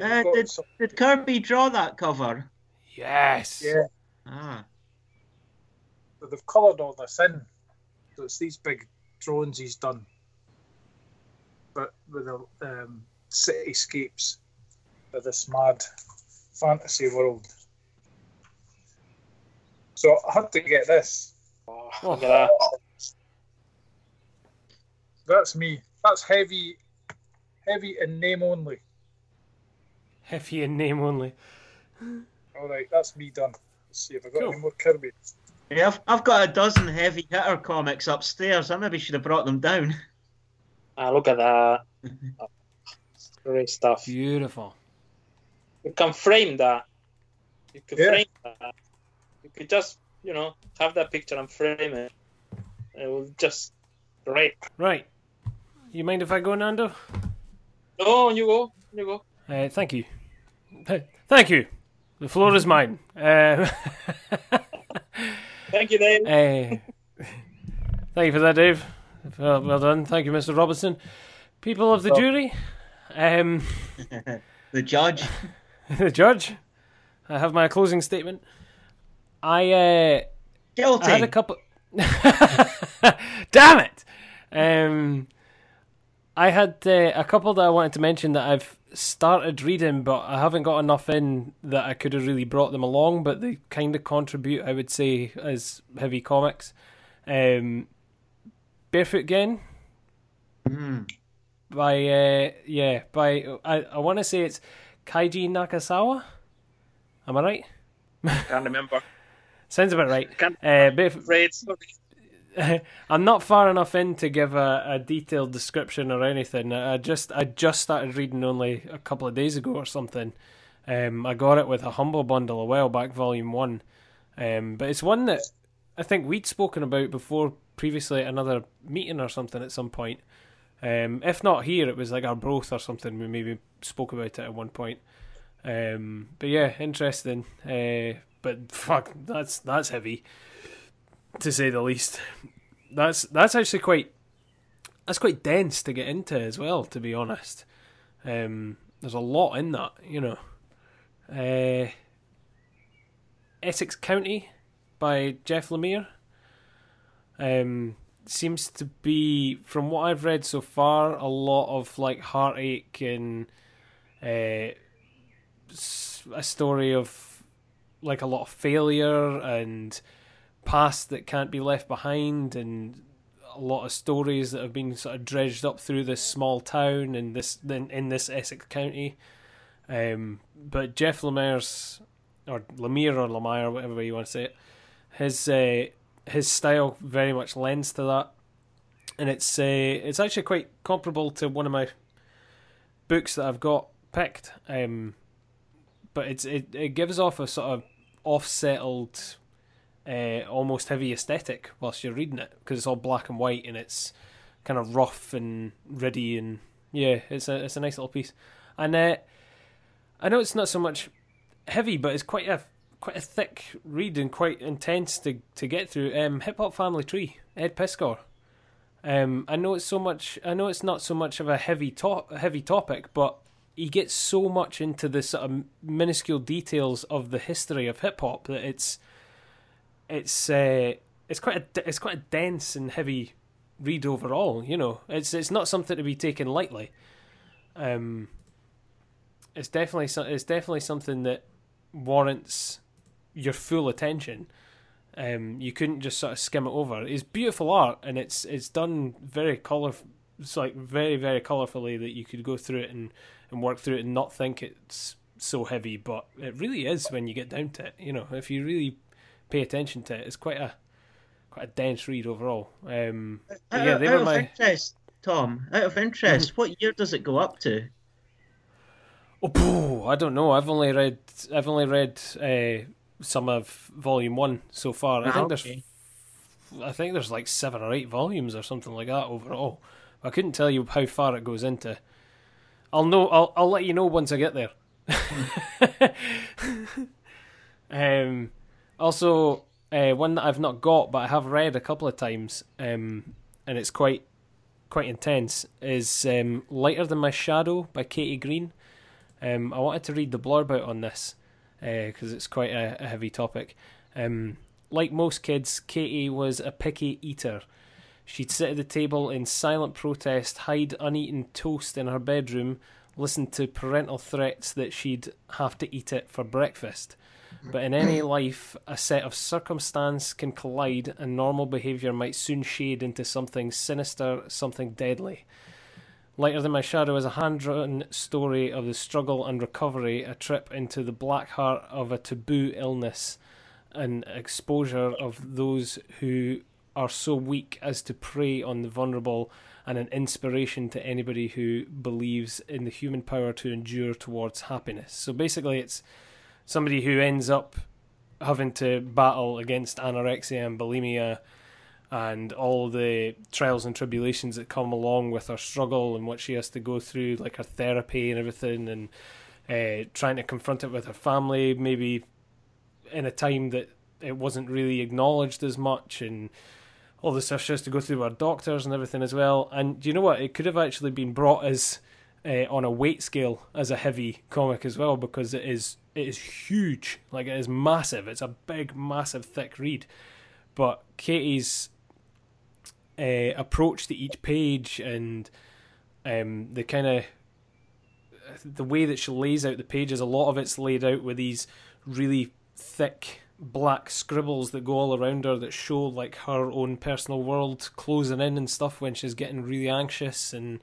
Uh, uh, did did Kirby draw that cover? Yes. Yeah. Ah. But they've coloured all this in, so it's these big drawings he's done. But with the um, cityscapes of this mad fantasy world. So I had to get this. Oh, oh. Look at that. That's me. That's heavy, heavy in name only. Hefty in name only. Alright, that's me done. Let's see if I've got cool. any more Kirby. Yeah, I've, I've got a dozen heavy hitter comics upstairs. I maybe should have brought them down. Ah, look at that. Great stuff. Beautiful. You can frame that. You could yeah. frame that. You could just, you know, have that picture and frame it. It will just great. Right. You mind if I go, Nando? No, you go. You go. Uh, thank you. Thank you. The floor is mine. Uh, thank you, Dave. Uh, thank you for that, Dave. Well, well done. Thank you, Mister Robertson. People of the jury. Um, the judge. The judge. I have my closing statement. I, uh, Guilty. I had a couple... Damn it! Um, I had uh, a couple that I wanted to mention that I've started reading, but I haven't got enough in that I could have really brought them along, but they kind of contribute, I would say, as heavy comics. Um, Barefoot Gen. Mm. By, uh, yeah, by, I, I want to say it's Kaiji Nakasawa? Am I right? Can't remember. Sounds about right. Uh, if, I'm not far enough in to give a, a detailed description or anything. I just I just started reading only a couple of days ago or something. Um, I got it with a Humble Bundle a while back, Volume one. Um, but it's one that I think we'd spoken about before previously at another meeting or something at some point. Um, if not here, it was like our broth or something. We maybe spoke about it at one point. Um, but yeah, interesting. Uh, But fuck, that's that's heavy, to say the least. That's that's actually quite that's quite dense to get into as well, to be honest. Um, there's a lot in that, you know. Uh, Essex County by Jeff Lemire um, seems to be, from what I've read so far, a lot of like heartache and uh, a story of. Like a lot of failure and past that can't be left behind, and a lot of stories that have been sort of dredged up through this small town and this in, in this Essex County. Um, but Jeff Lemire's or Lemire or Lemire, whatever way you want to say it, his uh, his style very much lends to that, and it's uh, it's actually quite comparable to one of my books that I've got picked. Um, but it's it it gives off a sort of off-settled, uh, almost heavy aesthetic whilst you're reading it, because it's all black and white and it's kind of rough and gritty, and yeah, it's a it's a nice little piece. And uh, I know it's not so much heavy, but it's quite a quite a thick read and quite intense to to get through. Um, Hip Hop Family Tree, Ed Piskor. Um, I know it's so much. I know it's not so much of a heavy to- heavy topic, but he gets so much into the sort of minuscule details of the history of hip hop that it's it's uh, it's quite a it's quite a dense and heavy read overall. You know, it's it's not something to be taken lightly. Um, it's definitely it's definitely something that warrants your full attention. Um, you couldn't just sort of skim it over. It's beautiful art, and it's it's done very colorful. It's like very, very colourfully that you could go through it and, and work through it and not think it's so heavy, but it really is when you get down to it. You know, if you really pay attention to it, it's quite a quite a dense read overall. Um, out, yeah, they out were of my... interest, Tom. Out of interest, mm-hmm. What year does it go up to? Oh, I don't know. I've only read I've only read uh, some of Volume One so far. Ah, I think okay. there's I think there's like seven or eight volumes or something like that overall. I couldn't tell you how far it goes into. I'll know. I'll I'll let you know once I get there. um, also, uh, one that I've not got, but I have read a couple of times, um, and it's quite quite intense, is um, Lighter Than My Shadow by Katie Green. Um, I wanted to read the blurb out on this because uh, it's quite a, a heavy topic. Um, like most kids, Katie was a picky eater. She'd sit at the table in silent protest, hide uneaten toast in her bedroom, listen to parental threats that she'd have to eat it for breakfast. But in any life, a set of circumstances can collide, and normal behaviour might soon shade into something sinister, something deadly. Lighter Than My Shadow is a hand-drawn story of the struggle and recovery, a trip into the black heart of a taboo illness, an exposure of those who are so weak as to prey on the vulnerable, and an inspiration to anybody who believes in the human power to endure towards happiness. So basically it's somebody who ends up having to battle against anorexia and bulimia and all the trials and tribulations that come along with her struggle and what she has to go through, like her therapy and everything, and uh, trying to confront it with her family, maybe in a time that it wasn't really acknowledged as much, and all the stuff she has to go through with her doctors and everything as well. And do you know what? It could have actually been brought as uh, on a weight scale as a heavy comic as well, because it is it is huge. Like, it is massive. It's a big, massive, thick read. But Katie's Uh, approach to each page and um, the kind of the way that she lays out the pages, a lot of it's laid out with these really thick black scribbles that go all around her that show like her own personal world closing in and stuff when she's getting really anxious, and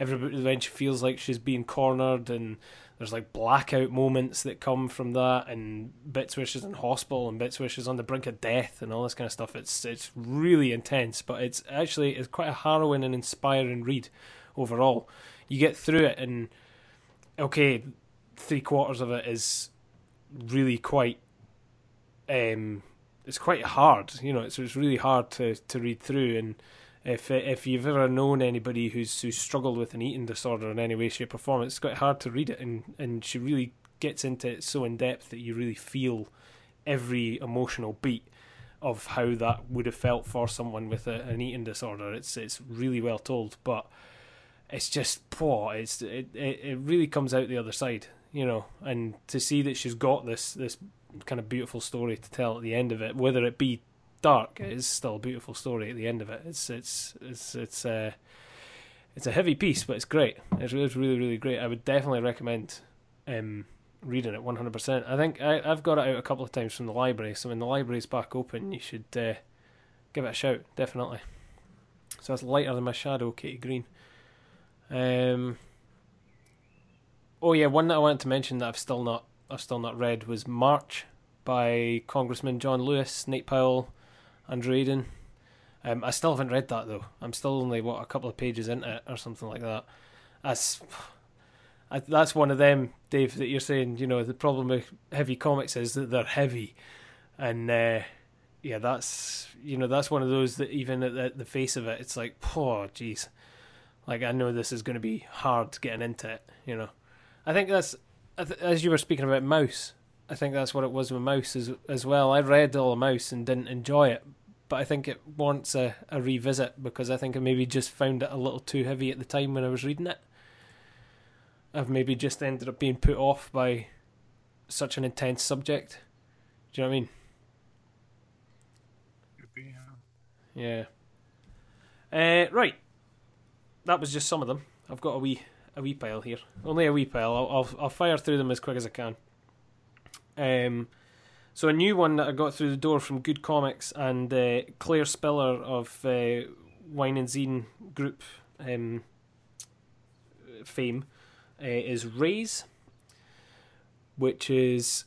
everybody, when she feels like she's being cornered, and there's like blackout moments that come from that, and bits where she's in hospital and bits where she's on the brink of death and all this kind of stuff. It's it's really intense, but it's actually it's quite a harrowing and inspiring read overall. You get through it and, okay, three quarters of it is really quite um it's quite hard, you know, it's it's really hard to, to read through. And If if you've ever known anybody who's who's struggled with an eating disorder in any way, shape or form, it's quite hard to read it, and, and she really gets into it so in depth that you really feel every emotional beat of how that would have felt for someone with a, an eating disorder. It's it's really well told, but it's just poor. It's it, it, it really comes out the other side, you know. And to see that she's got this this kind of beautiful story to tell at the end of it, whether it be dark, it's still a beautiful story at the end of it. It's it's it's it's a uh, it's a heavy piece, but it's great. It's, it's really really great. I would definitely recommend um, reading it one hundred percent. I think I I've got it out a couple of times from the library, so when the library's back open, you should uh, give it a shout, definitely. So that's Lighter Than My Shadow, Katie Green. Um. Oh yeah, one that I wanted to mention that I've still not I've still not read was March by Congressman John Lewis, Nate Powell, Andrew Aiden. Um, I still haven't read that though. I'm still only what a couple of pages into it or something like that. That's I, that's one of them, Dave, that you're saying. You know, the problem with heavy comics is that they're heavy, and uh, yeah, that's you know that's one of those that even at the, at the face of it, it's like, oh jeez, like I know this is going to be hard getting into it. You know, I think that's as you were speaking about Maus. I think that's what it was with Maus as, as well. I read all of Maus and didn't enjoy it, but I think it wants a, a revisit because I think I maybe just found it a little too heavy at the time when I was reading it. I've maybe just ended up being put off by such an intense subject. Do you know what I mean? Could be, yeah. Yeah. Uh, right. That was just some of them. I've got a wee a wee pile here. Only a wee pile. I'll I'll, I'll fire through them as quick as I can. Um, so a new one that I got through the door from Good Comics and uh, Claire Spiller of uh, Wine and Zine Group um, fame uh, is Rays, which is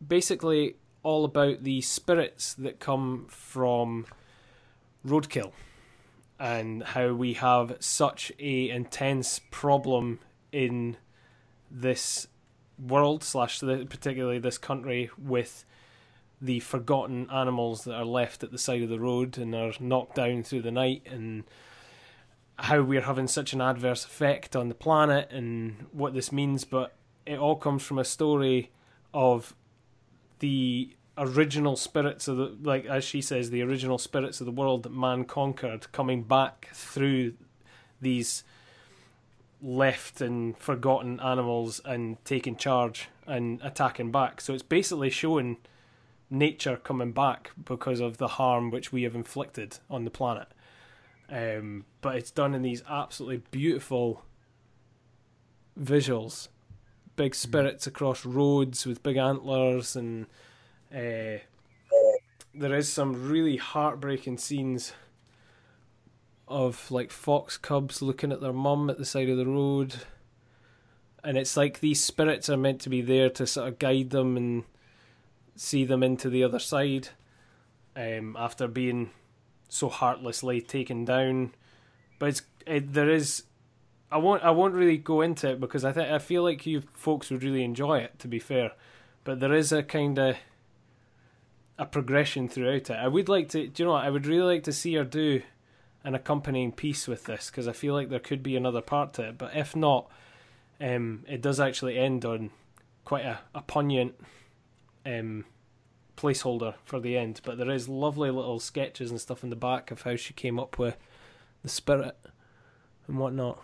basically all about the spirits that come from roadkill and how we have such a intense problem in this world slash particularly this country with the forgotten animals that are left at the side of the road and are knocked down through the night, and how we're having such an adverse effect on the planet and what this means. But it all comes from a story of the original spirits of the, like as she says, the original spirits of the world that man conquered coming back through these left and forgotten animals and taking charge and attacking back. So it's basically showing nature coming back because of the harm which we have inflicted on the planet. Um, but it's done in these absolutely beautiful visuals. Big spirits across roads with big antlers, and uh, there is some really heartbreaking scenes of like fox cubs looking at their mum at the side of the road, and it's like these spirits are meant to be there to sort of guide them and see them into the other side, um, after being so heartlessly taken down. But it's, it, there is, I won't I won't really go into it because I think I feel like you folks would really enjoy it, to be fair. But there is a kind of a progression throughout it. I would like to, do you know what, I would really like to see her do an accompanying piece with this, because I feel like there could be another part to it. But if not, um, it does actually end on quite a, a poignant um, placeholder for the end. But there is lovely little sketches and stuff in the back of how she came up with the spirit and whatnot.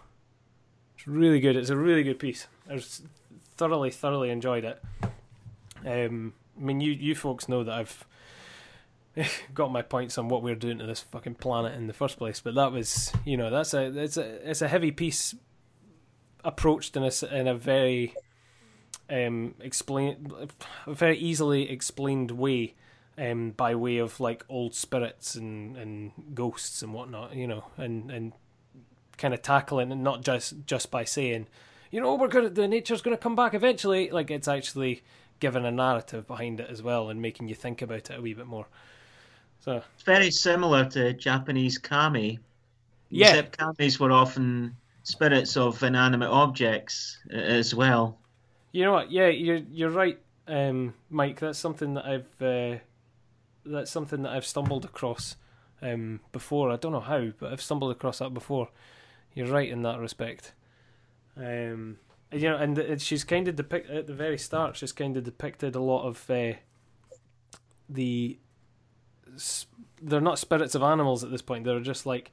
It's really good. It's a really good piece. I thoroughly, thoroughly enjoyed it. Um, I mean, you, you folks know that I've got my points on what we're doing to this fucking planet in the first place, but that was, you know, that's a it's a it's a heavy piece approached in a in a very um explain a very easily explained way, um, by way of like old spirits and, and ghosts and whatnot, you know, and and. kind of tackling, and not just just by saying, you know, we're gonna, the nature's gonna come back eventually. Like, it's actually given a narrative behind it as well, and making you think about it a wee bit more. So it's very similar to Japanese kami. Yeah, except kamis were often spirits of inanimate objects as well. You know what? Yeah, you're you're right, um, Mike. That's something that I've uh, that's something that I've stumbled across um, before. I don't know how, but I've stumbled across that before. You're right in that respect, um, and, you know. And it, she's kind of depicted at the very start. She's kind of depicted a lot of uh, the. They're not spirits of animals at this point. They're just like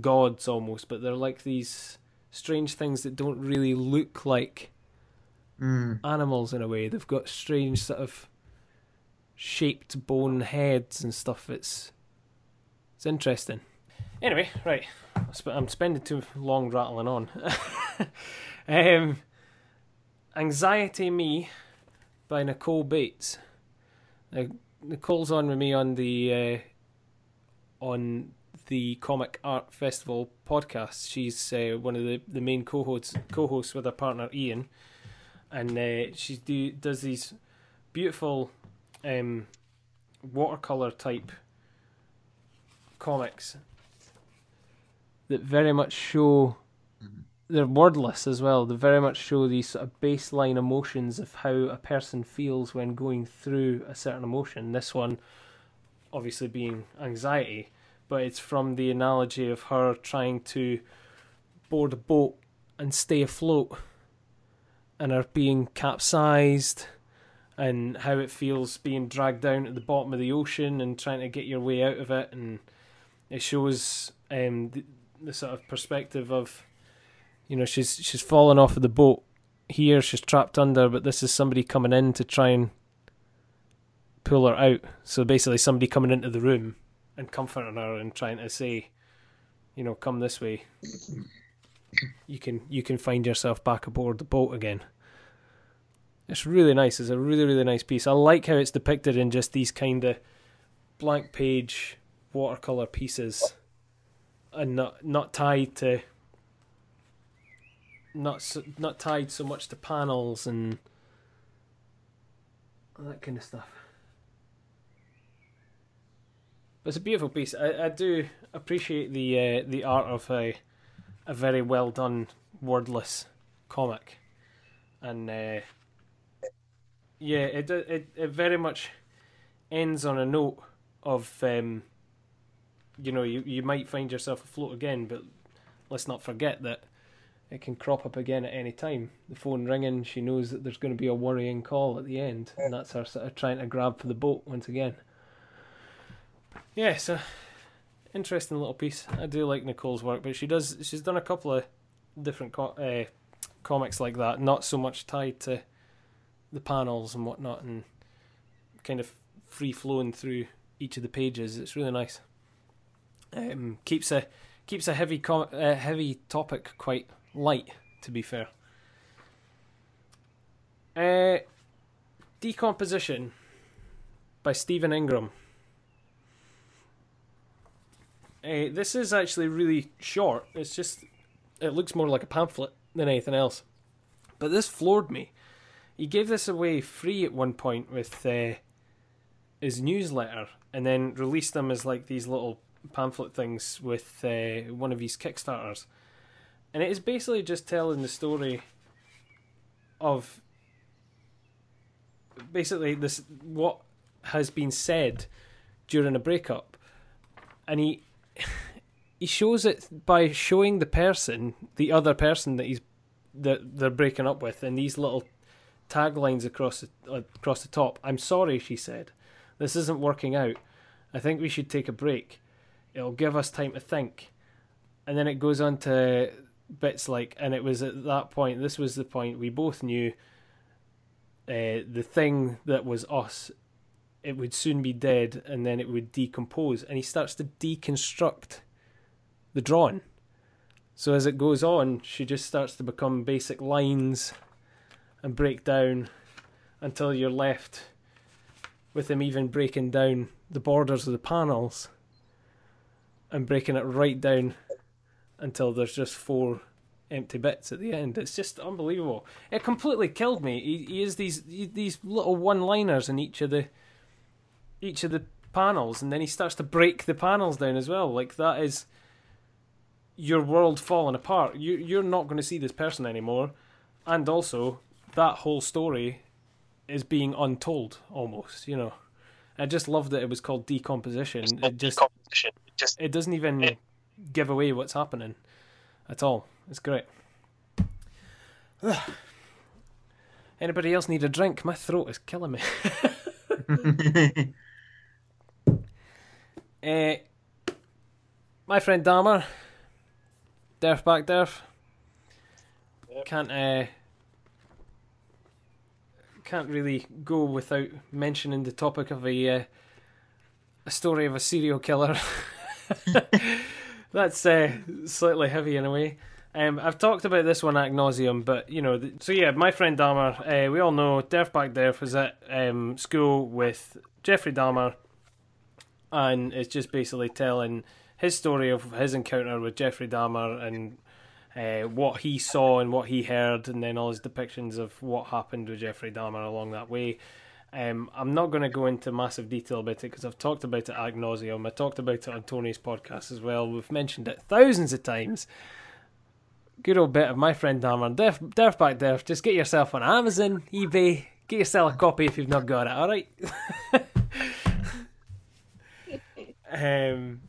gods almost, but they're like these strange things that don't really look like mm. animals in a way. They've got strange sort of shaped bone heads and stuff. It's it's interesting. Anyway, right. I'm spending too long rattling on. um, Anxiety Me by Nicole Bates. Now, Nicole's on with me on the uh, on the Comic Art Festival podcast. She's uh, one of the, the main co-hosts, co-hosts with her partner Ian, and uh, she do, does these beautiful um, watercolor type comics that very much show, they're wordless as well, they very much show these sort of baseline emotions of how a person feels when going through a certain emotion. This one obviously being anxiety, but it's from the analogy of her trying to board a boat and stay afloat, and her being capsized, and how it feels being dragged down to the bottom of the ocean and trying to get your way out of it. And it shows um, the, the sort of perspective of, you know, she's she's fallen off of the boat here, she's trapped under, but this is somebody coming in to try and pull her out. So basically somebody coming into the room and comforting her and trying to say, you know, come this way, you can you can find yourself back aboard the boat again. It's really nice. It's a really, really nice piece. I like how it's depicted in just these kind of blank page watercolor pieces, and not not tied to not so, not tied so much to panels and that kind of stuff. But it's a beautiful piece. I, I do appreciate the uh, the art of a a very well done wordless comic, and uh, yeah, it it it very much ends on a note of. Um, You know, you, you might find yourself afloat again, but let's not forget that it can crop up again at any time. The phone ringing, she knows that there's going to be a worrying call at the end, and that's her sort of trying to grab for the boat once again. Yeah, so interesting little piece. I do like Nicole's work, but she does she's done a couple of different co- uh, comics like that, not so much tied to the panels and whatnot, and kind of free flowing through each of the pages. It's really nice. Um, keeps a keeps a heavy com- uh, heavy topic quite light, to be fair. Uh, Decomposition by Stephen Ingram. Uh, this is actually really short. It's just, it looks more like a pamphlet than anything else. But this floored me. He gave this away free at one point with uh, his newsletter, and then released them as like these little pamphlet things with uh, one of his Kickstarters. And it is basically just telling the story of basically this, what has been said during a breakup. And he he shows it by showing the person, the other person that he's that they're breaking up with, and these little taglines across the, across the top. "I'm sorry," she said. "This isn't working out. I think we should take a break. It'll give us time to think." And then it goes on to bits like, "And it was at that point, this was the point we both knew, uh, the thing that was us, it would soon be dead, and then it would decompose." And he starts to deconstruct the drawing. So as it goes on, she just starts to become basic lines and break down until you're left with him even breaking down the borders of the panels and breaking it right down until there's just four empty bits at the end. It's just unbelievable. It completely killed me. He, he is these these little one-liners in each of the each of the panels, and then he starts to break the panels down as well. Like, that is your world falling apart. You you're not going to see this person anymore, and also that whole story is being untold almost. You know, I just love that it was called decomposition. It just decomposition. It just it doesn't even. It, give away what's happening at all. It's great. Ugh. Anybody else need a drink? My throat is killing me. uh, my friend Dahmer, Derf back Derf, yep. can't uh, can't really go without mentioning the topic of a uh, a story of a serial killer. That's uh, slightly heavy in a way. Um, I've talked about this one ad nauseum, but you know. The, so yeah, my friend Dahmer. Uh, we all know Derfback Derf was at um, school with Jeffrey Dahmer, and it's just basically telling his story of his encounter with Jeffrey Dahmer and uh, what he saw and what he heard, and then all his depictions of what happened with Jeffrey Dahmer along that way. Um, I'm not going to go into massive detail about it because I've talked about it ad nauseum. I talked about it on Tony's podcast as well. We've mentioned it thousands of times. Good old bit of my friend Dahmer. Derf, Derf back Derf. Just get yourself on Amazon, eBay. Get yourself a copy if you've not got it, all right? um,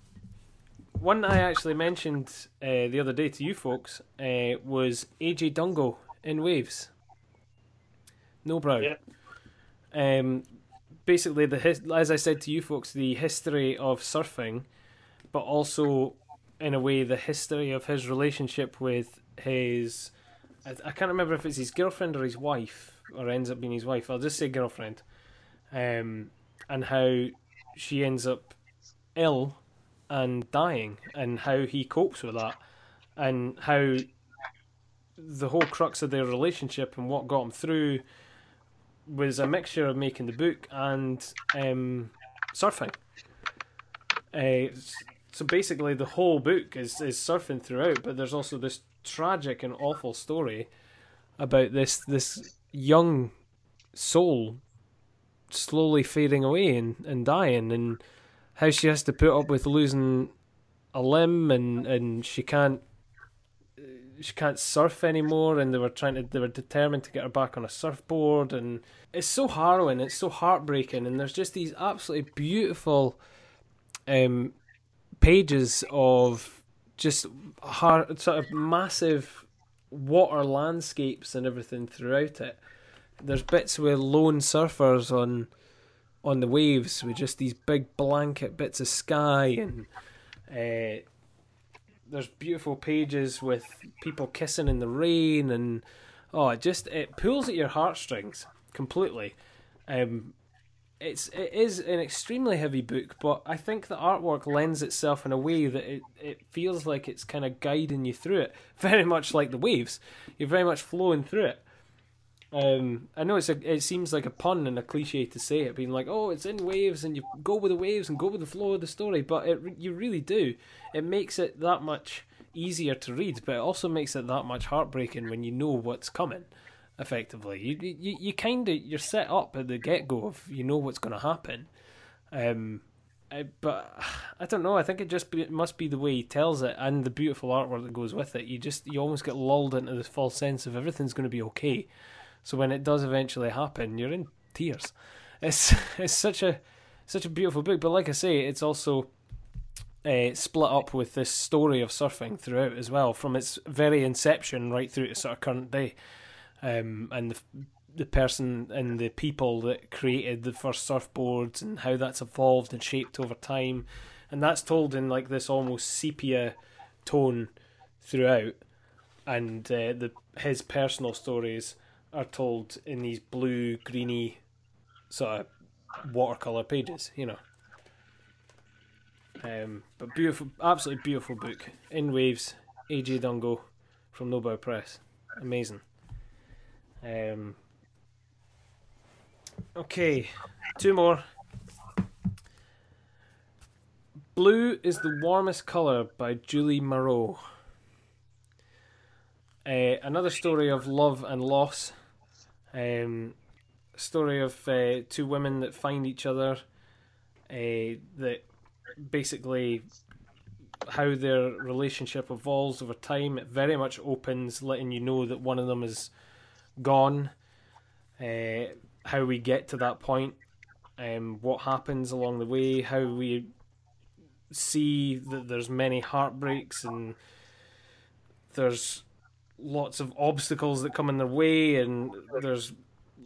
one I actually mentioned uh, the other day to you folks uh, was A J Dungo in Waves. No brow. Yeah. Um, basically, the his- as I said to you folks, the history of surfing, but also, in a way, the history of his relationship with his... I, I can't remember if it's his girlfriend or his wife, or ends up being his wife. I'll just say girlfriend. Um, and how she ends up ill and dying, and how he copes with that, and how the whole crux of their relationship and what got him through... was a mixture of making the book and um, surfing. Uh, so basically the whole book is, is surfing throughout, but there's also this tragic and awful story about this this young soul slowly fading away and, and dying, and how she has to put up with losing a limb, and, and she can't she can't surf anymore, and they were trying to they were determined to get her back on a surfboard. And it's so harrowing, it's so heartbreaking, and there's just these absolutely beautiful um pages of just hard, sort of massive water landscapes and everything throughout it. There's bits with lone surfers on on the waves with just these big blanket bits of sky, and uh there's beautiful pages with people kissing in the rain, and oh, it just it pulls at your heartstrings completely. Um, it's it is an extremely heavy book, but I think the artwork lends itself in a way that it, it feels like it's kind of guiding you through it, very much like the waves. You're very much flowing through it, Um, I know it's a, it seems like a pun and a cliche to say it, being like, oh, it's in waves and you go with the waves and go with the flow of the story, but it, you really do. It makes it that much easier to read, but it also makes it that much heartbreaking when you know what's coming, effectively. You you, you kind of, you're set up at the get-go of, you know what's going to happen. Um, I, but I don't know, I think it just be, it must be the way he tells it and the beautiful artwork that goes with it. You just, you almost get lulled into this false sense of everything's going to be okay. So when it does eventually happen, you're in tears. It's it's such a such a beautiful book, but like I say, it's also uh, split up with this story of surfing throughout as well, from its very inception right through to sort of current day, um, and the the person and the people that created the first surfboards and how that's evolved and shaped over time, and that's told in like this almost sepia tone throughout, and uh, the his personal stories are told in these blue, greeny, sort of watercolor pages, you know. Um, but beautiful, absolutely beautiful book. In Waves, A J Dungo from Nobel Press. Amazing. Um, okay, two more. Blue is the Warmest Color by Julie Moreau. Uh, another story of love and loss. Um, story of uh, two women that find each other, uh, that basically how their relationship evolves over time. It very much opens, letting you know that one of them is gone, uh, how we get to that point, um, what happens along the way, how we see that there's many heartbreaks and there's lots of obstacles that come in their way, and there's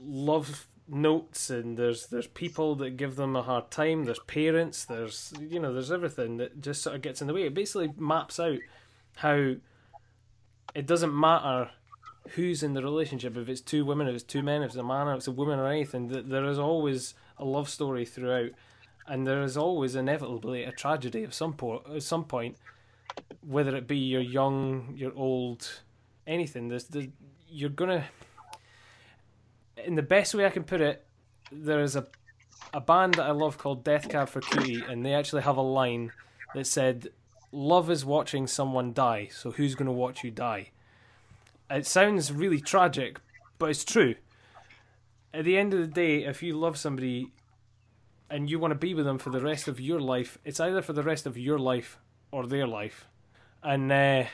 love notes, and there's there's people that give them a hard time, there's parents, there's, you know, there's everything that just sort of gets in the way. It basically maps out how it doesn't matter who's in the relationship, if it's two women, if it's two men, if it's a man, if it's a woman or anything, that there is always a love story throughout, and there is always inevitably a tragedy of some point, at some point, whether it be you're young, you're old, anything. There's, there's, you're gonna, in the best way I can put it, there is a a band that I love called Death Cab for Cutie, and they actually have a line that said, "Love is watching someone die, so who's gonna watch you die?" It sounds really tragic, but it's true. At the end of the day, if you love somebody and you want to be with them for the rest of your life, it's either for the rest of your life or their life, and uh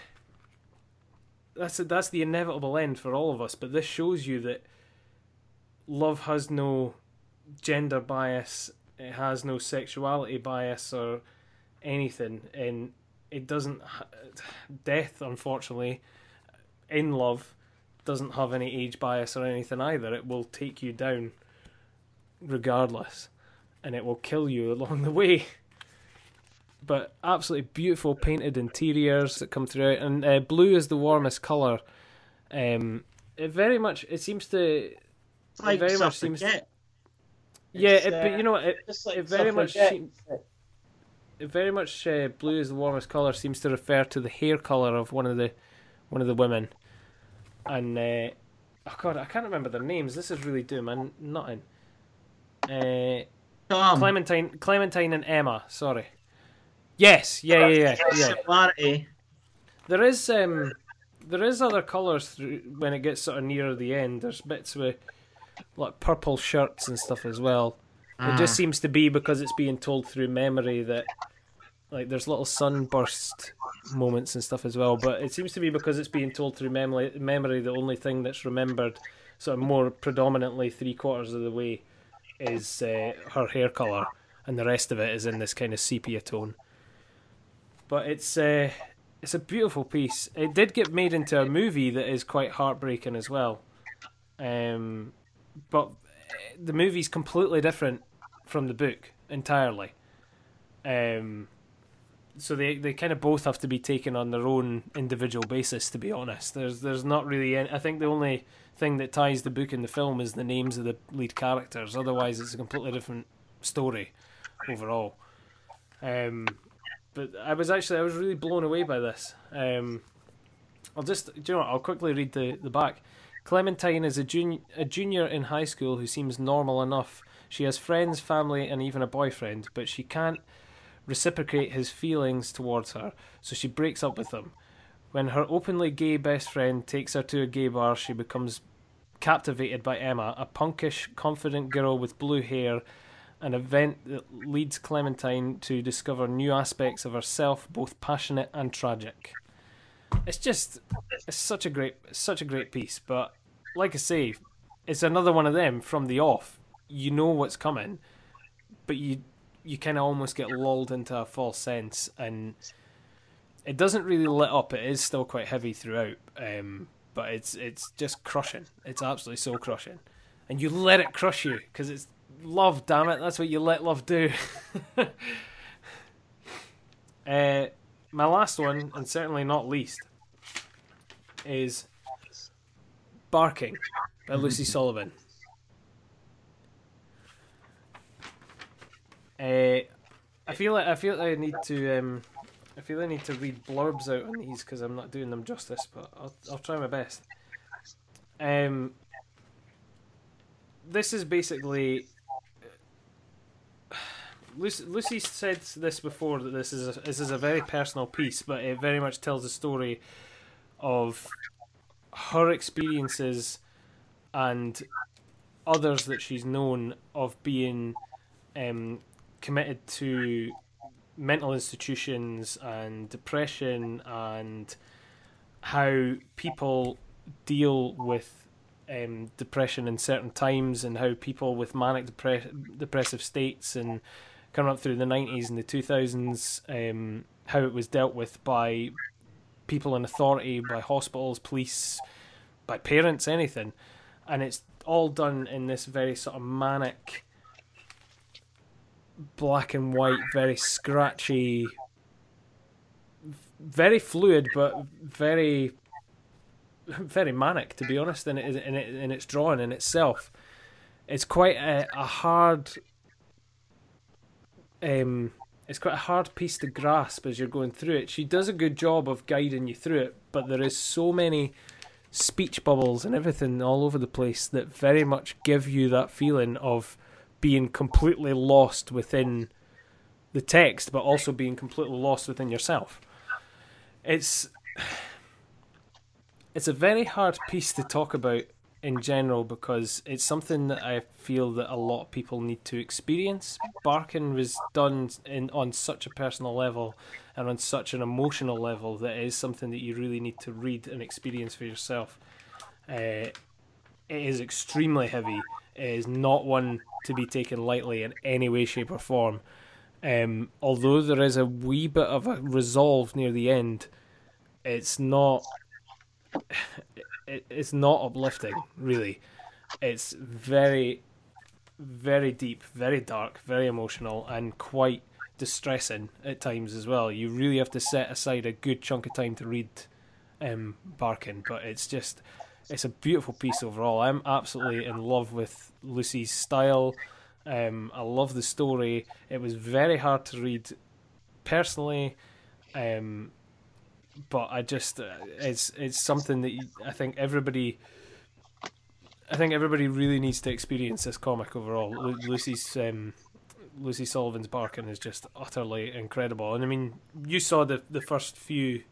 That's a, that's the inevitable end for all of us, but this shows you that love has no gender bias, it has no sexuality bias or anything, and it doesn't. Death, unfortunately, in love doesn't have any age bias or anything either. It will take you down regardless, and it will kill you along the way. But absolutely beautiful painted interiors that come throughout, and uh, blue is the warmest color. Um, it very much it seems to it like very much seems to, yeah, it, uh, but you know it like it, very much, it very much it very much blue is the warmest color seems to refer to the hair color of one of the one of the women, and uh, oh god, I can't remember their names. This is really doom and nothing. Uh, Clementine, Clementine, and Emma. Sorry. Yes, yeah, yeah, yeah, yeah. There is um, there is other colours through when it gets sort of nearer the end. There's bits with like purple shirts and stuff as well. Mm. It just seems to be because it's being told through memory that like there's little sunburst moments and stuff as well. But it seems to be because it's being told through memory. Memory, the only thing that's remembered, sort of more predominantly three quarters of the way, is uh, her hair colour, and the rest of it is in this kind of sepia tone. But it's a, it's a beautiful piece. It did get made into a movie that is quite heartbreaking as well. Um, but the movie's completely different from the book entirely. Um, so they they kind of both have to be taken on their own individual basis, to be honest. There's there's not really any, I think the only thing that ties the book and the film is the names of the lead characters. Otherwise, it's a completely different story overall. Um... But I was actually, I was really blown away by this. Um, I'll just, do you know what, I'll quickly read the, the back. Clementine is a, jun a junior in high school who seems normal enough. She has friends, family, and even a boyfriend, but she can't reciprocate his feelings towards her, so she breaks up with him. When her openly gay best friend takes her to a gay bar, she becomes captivated by Emma, a punkish, confident girl with blue hair, an event that leads Clementine to discover new aspects of herself, both passionate and tragic. It's just, it's such a great, such a great piece, but like I say, it's another one of them from the off. You know what's coming, but you you kind of almost get lulled into a false sense, and it doesn't really let up. It is still quite heavy throughout, um, but it's it's just crushing. It's absolutely so crushing, and you let it crush you because it's love. Damn it, that's what you let love do. uh, my last one, and certainly not least, is Barking by Lucy Sullivan. Uh, I feel like I feel like I need to um, I feel I need to read blurbs out on these because I'm not doing them justice, but I'll I'll try my best. Um, this is basically Lucy, Lucy said this before that this is a, this is a very personal piece, but it very much tells the story of her experiences and others that she's known of being um. committed to mental institutions and depression, and how people deal with um, depression in certain times, and how people with manic depre depressive states and coming up through the nineties and the two thousands, um, how it was dealt with by people in authority, by hospitals, police, by parents, anything. And it's all done in this very sort of manic, black and white, very scratchy, very fluid, but very, very manic, to be honest. And it, and it, and it's drawn in itself. It's quite a, a hard, um, it's quite a hard piece to grasp as you're going through it. She does a good job of guiding you through it, but there is so many speech bubbles and everything all over the place that very much give you that feeling of being completely lost within the text, but also being completely lost within yourself. It's it's a very hard piece to talk about in general, because it's something that I feel that a lot of people need to experience. Barking was done in on such a personal level and on such an emotional level that it is something that you really need to read and experience for yourself. Uh, it is extremely heavy. It is not one to be taken lightly in any way, shape or form. Um, although there is a wee bit of a resolve near the end, it's not it, it's not uplifting, really. It's very, very deep, very dark, very emotional, and quite distressing at times as well. You really have to set aside a good chunk of time to read um, Barking, but it's just... it's a beautiful piece overall. I'm absolutely in love with Lucy's style. Um, I love the story. It was very hard to read personally, um, but I just uh, it's it's something that you, I think everybody I think everybody really needs to experience this comic overall. Lu Lucy's um, Lucy Sullivan's Barking is just utterly incredible. And I mean, you saw the the first few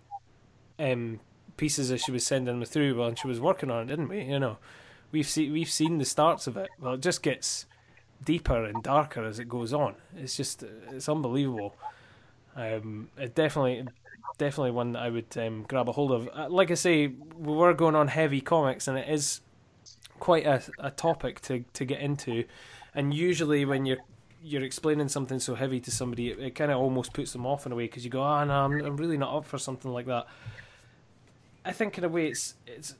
um pieces as she was sending me through while she was working on it, didn't we? You know, we've seen we've seen the starts of it. Well, it just gets deeper and darker as it goes on. It's just it's unbelievable. Um, it definitely definitely one that I would um, grab a hold of. Like I say, we were going on heavy comics, and it is quite a a topic to to get into. And usually when you're you're explaining something so heavy to somebody, it, it kind of almost puts them off in a way, because you go, "Ah, no, I'm, I'm really not up for something like that." I think in a way it's it's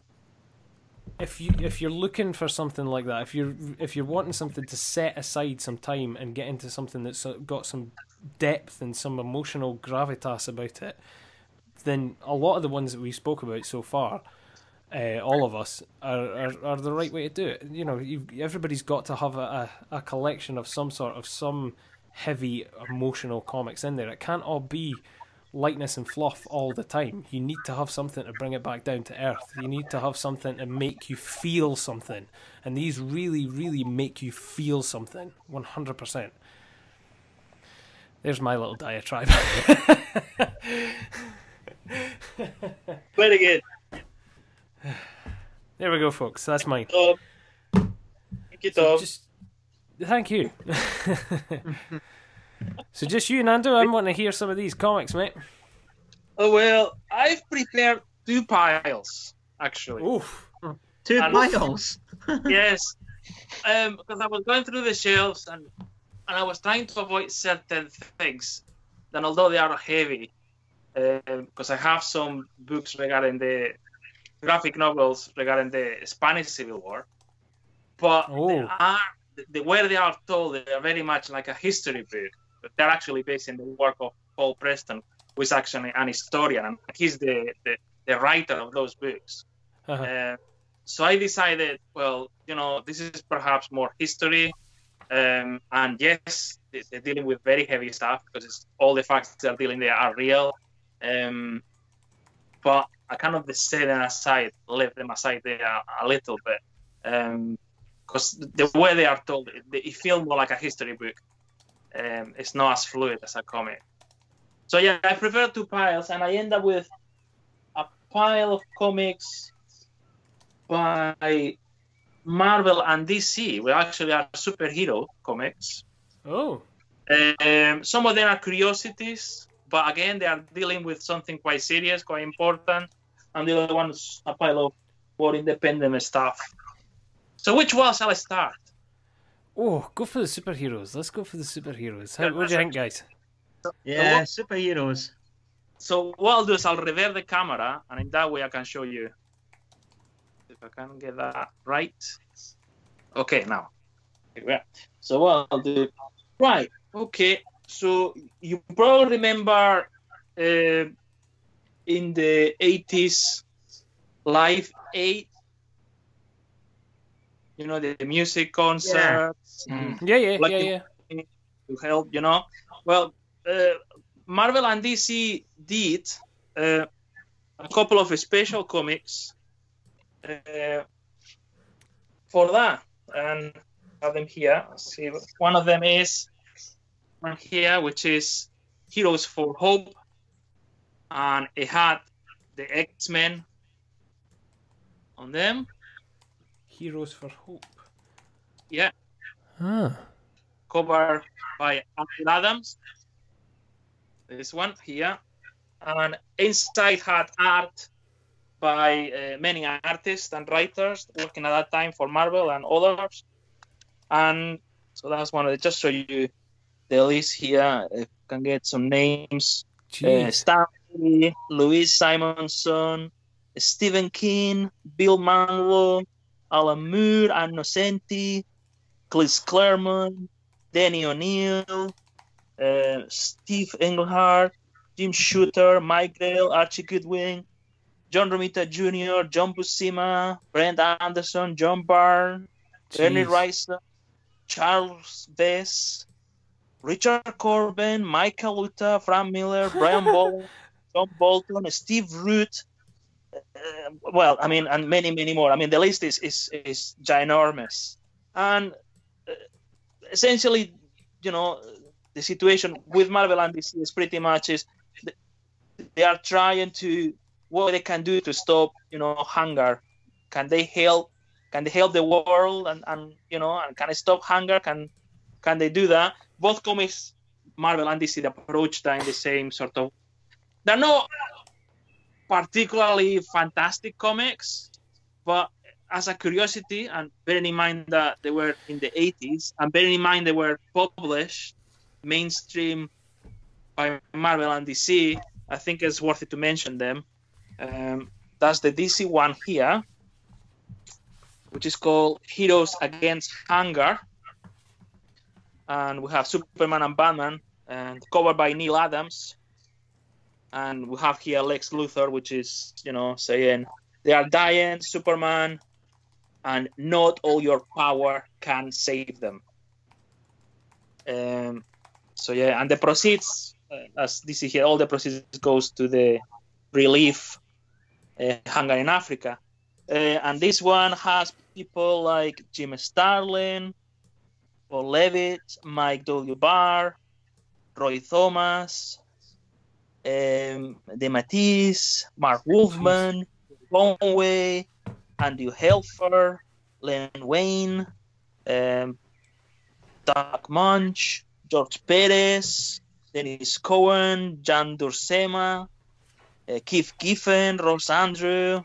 if you if you're looking for something like that, if you're if you're wanting something to set aside some time and get into something that's got some depth and some emotional gravitas about it, then a lot of the ones that we spoke about so far, uh, all of us, are, are are the right way to do it. You know, you've, everybody's got to have a, a a collection of some sort of some heavy emotional comics in there. It can't all be lightness and fluff all the time. You need to have something to bring it back down to earth. You need to have something to make you feel something. And these really, really make you feel something. one hundred percent. There's my little diatribe. Play it again. There we go, folks. That's mine. Thank you, Tom. So just, thank you. So just you, Nando, I'm wanting to hear some of these comics, mate. Oh, well, I've prepared two piles, actually. Oof. Two and piles? Yes. Um, because I was going through the shelves and, and I was trying to avoid certain things, and although they are heavy, because um, I have some books regarding the graphic novels regarding the Spanish Civil War, but oh. they are, the way they are told, they are very much like a history book. They're actually based on the work of Paul Preston, who is actually an historian, and he's the, the, the writer of those books. Uh-huh. uh, so I decided, well, you know, this is perhaps more history, um, and yes, they're dealing with very heavy stuff, because it's, all the facts they're dealing with are real, um, but I kind of set them aside, left them aside there a, a little bit, because um, the way they are told, it, it feels more like a history book. Um, it's not as fluid as a comic. So yeah, I prefer two piles, and I end up with a pile of comics by Marvel and D C, which actually are superhero comics. Oh. Um, some of them are curiosities, but again, they are dealing with something quite serious, quite important, and the other one's a pile of more independent stuff. So which one shall I start? Oh, go for the superheroes. Let's go for the superheroes. How, what do you think, guys? Yeah, so what, superheroes. So what I'll do is I'll revert the camera, and in that way I can show you. If I can get that right. Okay, now. So what I'll do... Right, okay. So you probably remember uh, in the eighties, Live Aid. You know, the music concerts. Yeah, mm. yeah, yeah, like yeah, yeah. To help, you know. Well, uh, Marvel and D C did uh, a couple of special comics uh, for that. And I have them here. Let's see, one of them is right here, which is Heroes for Hope. And it had the X-Men on them. Heroes for Hope. Yeah. Huh. Covered by Alan Adams. This one here. And inside had art by uh, many artists and writers working at that time for Marvel and others. And so that's one of the, just show you the list here. If you can get some names. Uh, Stanley, Louise Simonson, Stephen King, Bill Manlow, Alan Moore, Innocenti, Chris Claremont, Danny O'Neill, uh, Steve Englehart, Jim Shooter, Mike Grell, Archie Goodwin, John Romita Junior, John Buscema, Brent Anderson, John Byrne, Ernie Reiser, Charles Bess, Richard Corbin, Mike Kaluta, Frank Miller, Brian Bolton, John Bolton, Steve Root, Uh, well, I mean, and many, many more. I mean, the list is is, is ginormous. And uh, essentially, you know, the situation with Marvel and D C is pretty much is they are trying to what they can do to stop, you know, hunger. Can they help? Can they help the world? And, and you know, and can they stop hunger? Can can they do that? Both comics, Marvel and D C, approach that in the same sort of. They're not particularly fantastic comics, but as a curiosity, and bearing in mind that they were in the eighties, and bearing in mind they were published mainstream by Marvel and D C, I think it's worth it to mention them. Um, that's the D C one here, which is called Heroes Against Hunger, and we have Superman and Batman, and covered by Neil Adams. And we have here Lex Luthor, which is, you know, saying, they are dying, Superman, and not all your power can save them. Um, so, yeah, and the proceeds as this is here, all the proceeds goes to the relief uh, hunger in Africa. Uh, and this one has people like Jim Starlin, Paul Levitt, Mike W. Barr, Roy Thomas, um, DeMatteis, Mark Wolfman, Conway, Andrew Helfer, Len Wayne, um, Doug Munch, George Perez, Dennis Cowan, Jan Dursema, uh, Keith Giffen, Ross Andrew,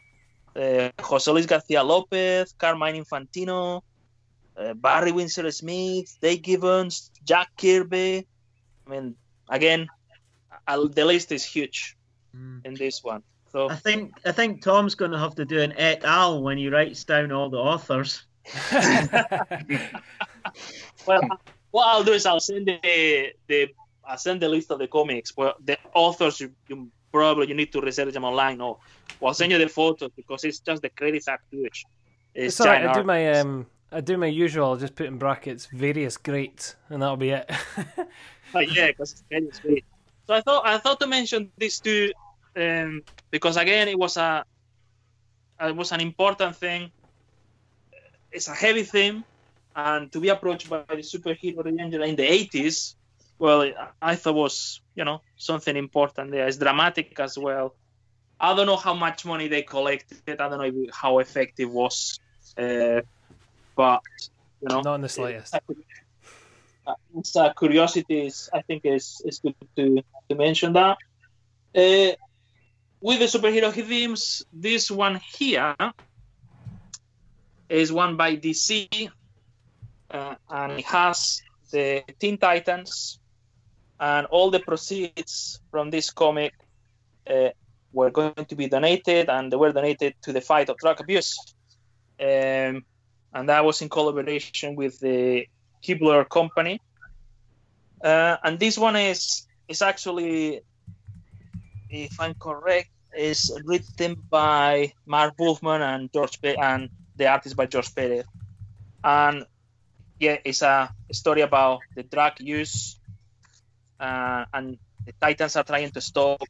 uh, José Luis García López, Carmine Infantino, uh, Barry Windsor Smith, Dave Gibbons, Jack Kirby. I mean, again, I'll, the list is huge mm. in this one. So I think I think Tom's going to have to do an et al. When he writes down all the authors. Well, what I'll do is I'll send the the I'll send the list of the comics. Well, the authors you, you probably you need to research them online. Or well, I'll send you the photos because it's just the credits are huge. It's sorry, I do my um I do my usual. I'll just put in brackets various greats, and that'll be it. But yeah, because it's great. So I thought I thought to mention these two um, because again it was a it was an important thing. It's a heavy theme, and to be approached by the superhero genre in the eighties, well, I thought was you know something important there. It's dramatic as well. I don't know how much money they collected. I don't know if, how effective it was, uh, but you know, not in the slightest. It, Uh, it's a curiosity. Is, I think it's it's good to, to mention that. Uh, with the superhero themes, this one here is one by D C, uh, and it has the Teen Titans, and all the proceeds from this comic uh, were going to be donated, and they were donated to the fight of drug abuse, um, and that was in collaboration with the Keebler Company, uh, and this one is is actually, if I'm correct, is written by Mark Wolfman and George Pe- and the artist by George Perez, and yeah, it's a story about the drug use, uh, and the Titans are trying to stop,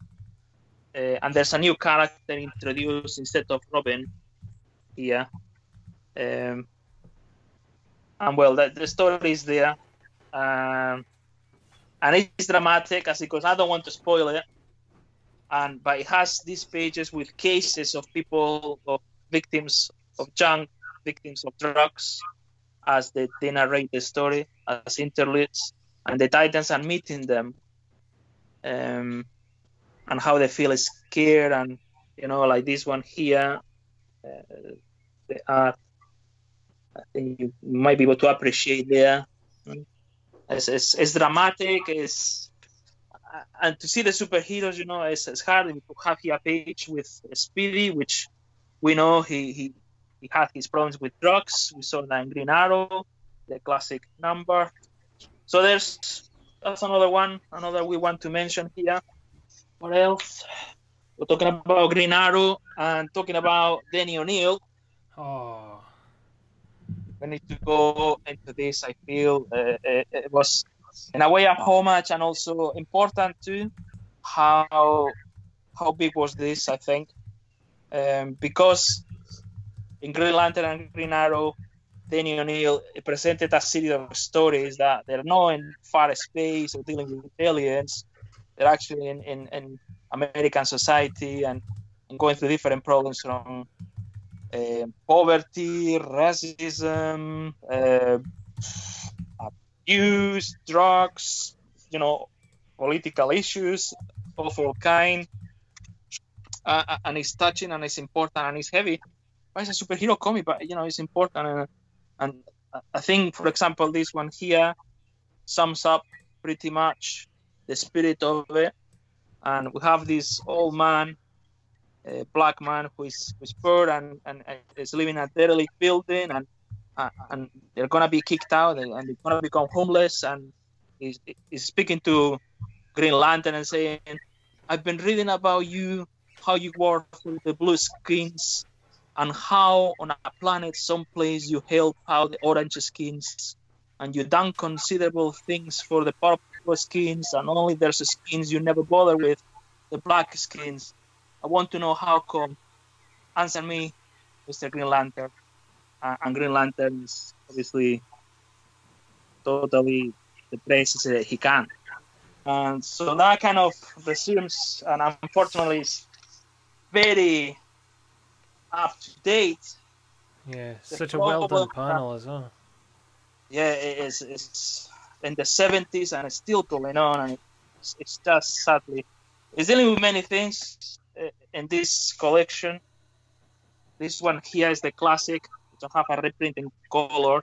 uh, and there's a new character introduced instead of Robin here. Um, And well, the, the story is there, um, and it's dramatic as it goes. I don't want to spoil it, and but it has these pages with cases of people, of victims of junk, victims of drugs, as they, they narrate the story as interludes, and the Titans are meeting them, um, and how they feel is scared, and you know, like this one here, uh, they are. I think you might be able to appreciate there. It's, it's, it's dramatic. It's and to see the superheroes, you know, it's, it's hard. We have here a page with Speedy, which we know he, he he had his problems with drugs. We saw that in Green Arrow, the classic number. So there's that's another one, another we want to mention here. What else? We're talking about Green Arrow and talking about Denny O'Neil. Oh. We need to go into this. I feel uh, it was, in a way, a homage and also important too. How how big was this? I think um, because in Green Lantern and Green Arrow, Danny O'Neill presented a series of stories that they're not in far space or dealing with aliens. They're actually in, in, in American society and, and going through different problems from. Uh, poverty, racism, uh, abuse, drugs, you know, political issues of all kind, uh, and it's touching and it's important and it's heavy. But it's a superhero comic, but you know it's important, and, and I think, for example, this one here sums up pretty much the spirit of it. And we have this old man. A black man who is, who is poor and, and, and is living in a derelict building, and uh, and they're gonna be kicked out and, and they're gonna become homeless. And he's, he's speaking to Green Lantern and saying, "I've been reading about you, how you work with the blue skins, and how on a planet someplace you help out the orange skins, and you done considerable things for the Afro skins, and only there's skins you never bother with, the black skins. I want to know how come. Answer me, Mister Green Lantern. Uh, and Green Lantern is obviously totally the places that he can. And so that kind of resumes, and unfortunately is very up to date. Yeah, such a well done panel as well. Yeah, it is, it's in the seventies and it's still going on, and it's, it's just sadly, it's dealing with many things in this collection. This one here is the classic. It don't have a reprint in color,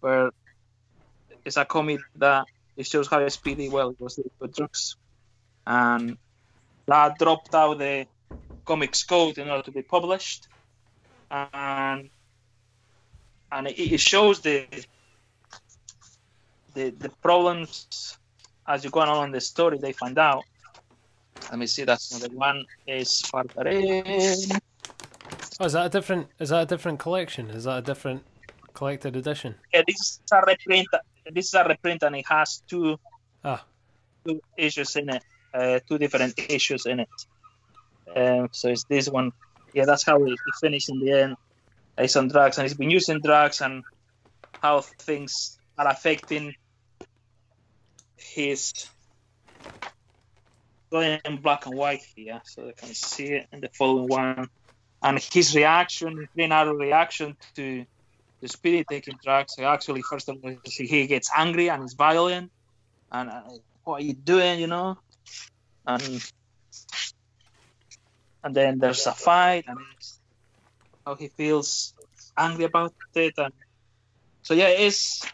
but it's a comic that it shows how Speedy, well, it was the drugs, and that dropped out the comics code in order to be published, and and it, it shows the the the problems as you go along in the story. They find out. Let me see. That's another one. Is Fartare. Oh, is that a different? Is that a different collection? Is that a different collected edition? Yeah, this is a reprint. This is a reprint, and it has two, ah. two issues in it. Uh, two different issues in it. Um, so it's this one. Yeah, that's how we finish in the end. It's on drugs, and it's been using drugs, and how things are affecting his going in black and white here, so they can see it in the following one. And his reaction, Green Arrow reaction to the Spirit taking drugs, he actually, first of all, he gets angry and is violent. And uh, what are you doing, you know? And and then there's a fight, and how he feels angry about it. And so yeah, it's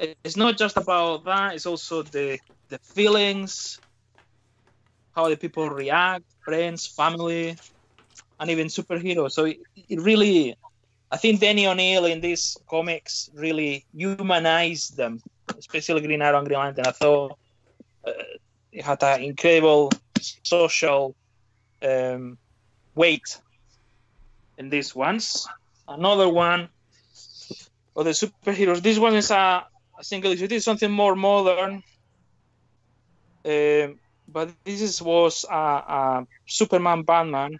it's not just about that. It's also the the feelings, how the people react, friends, family. And even superheroes. So it, it really, I think Danny O'Neill in these comics really humanized them, especially Green Arrow and Green Lantern. I thought uh, it had an incredible social um, weight in these ones. Another one of the superheroes. This one is a, a single issue. This is something more modern. Um, but this is, was a, a Superman Batman.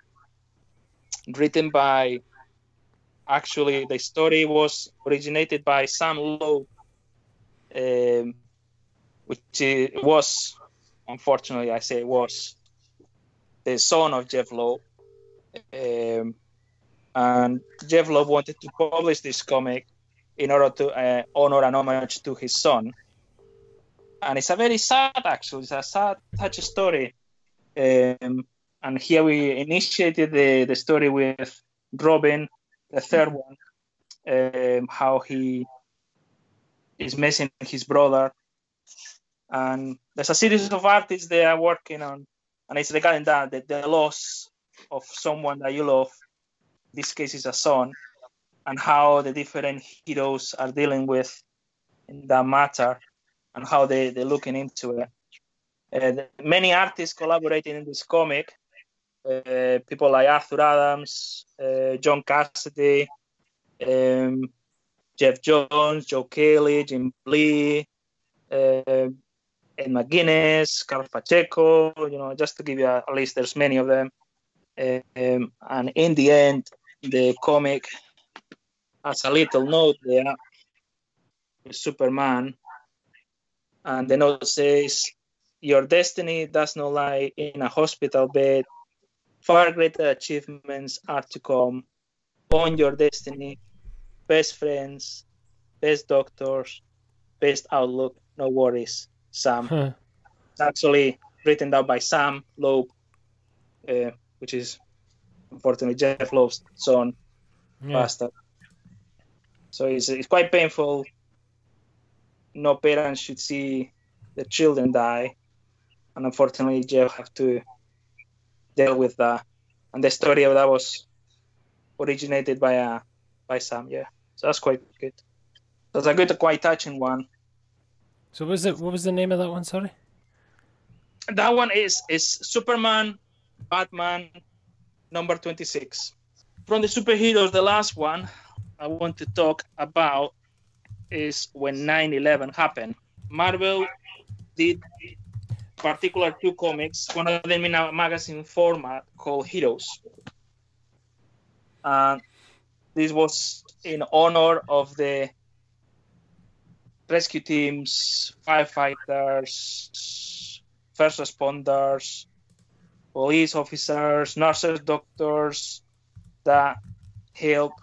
Written by, actually, the story was originated by Sam Lowe, um, which was, unfortunately, I say was, the son of Jeff Lowe. Um, and Jeff Lowe wanted to publish this comic in order to uh, honor and homage to his son. And it's a very sad, actually, it's a sad, touching story. Um, And here we initiated the, the story with Robin, the third one, um, how he is missing his brother. And there's a series of artists they are working on, and it's regarding that, the, the loss of someone that you love, in this case is a son, and how the different heroes are dealing with that matter, and how they, they're looking into it. Uh, many artists collaborating in this comic. Uh, people like Arthur Adams, uh, John Cassidy, um, Jeff Jones, Joe Kelly, Jim Lee, uh, Ed McGuinness, Carl Pacheco, you know, just to give you a list, there's many of them. Um, and in the end, the comic has a little note there, Superman, and the note says, "Your destiny does not lie in a hospital bed. Far greater achievements are to come. Own your destiny. Best friends, best doctors, best outlook. No worries, Sam." Huh. It's actually written down by Sam Loeb, uh, which is unfortunately Jeff Loeb's son, yeah. Bastard. So it's, it's quite painful. No parents should see the children die, and unfortunately Jeff have to deal with that. And the story of that was originated by uh, by Sam, yeah. So that's quite good. That's a good, quite touching one. So was it? What was the name of that one? Sorry. That one is is Superman, Batman, number twenty-six. From the superheroes, the last one I want to talk about is when nine eleven happened. Marvel did particular two comics, one of them in a magazine format called Heroes. And this was in honor of the rescue teams, firefighters, first responders, police officers, nurses, doctors that helped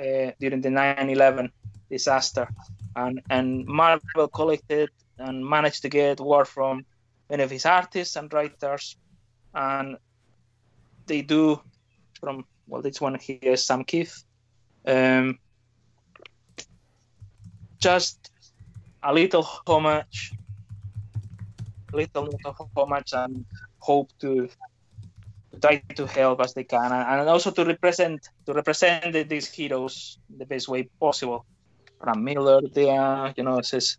uh, during the nine eleven disaster. And, and Marvel collected and managed to get work from many of his artists and writers. And they do from, well, this one here is Sam Keith. Um, just a little homage, little, little homage and hope to, to try to help as they can. And also to represent, to represent these heroes the best way possible. From Miller there, you know, it says,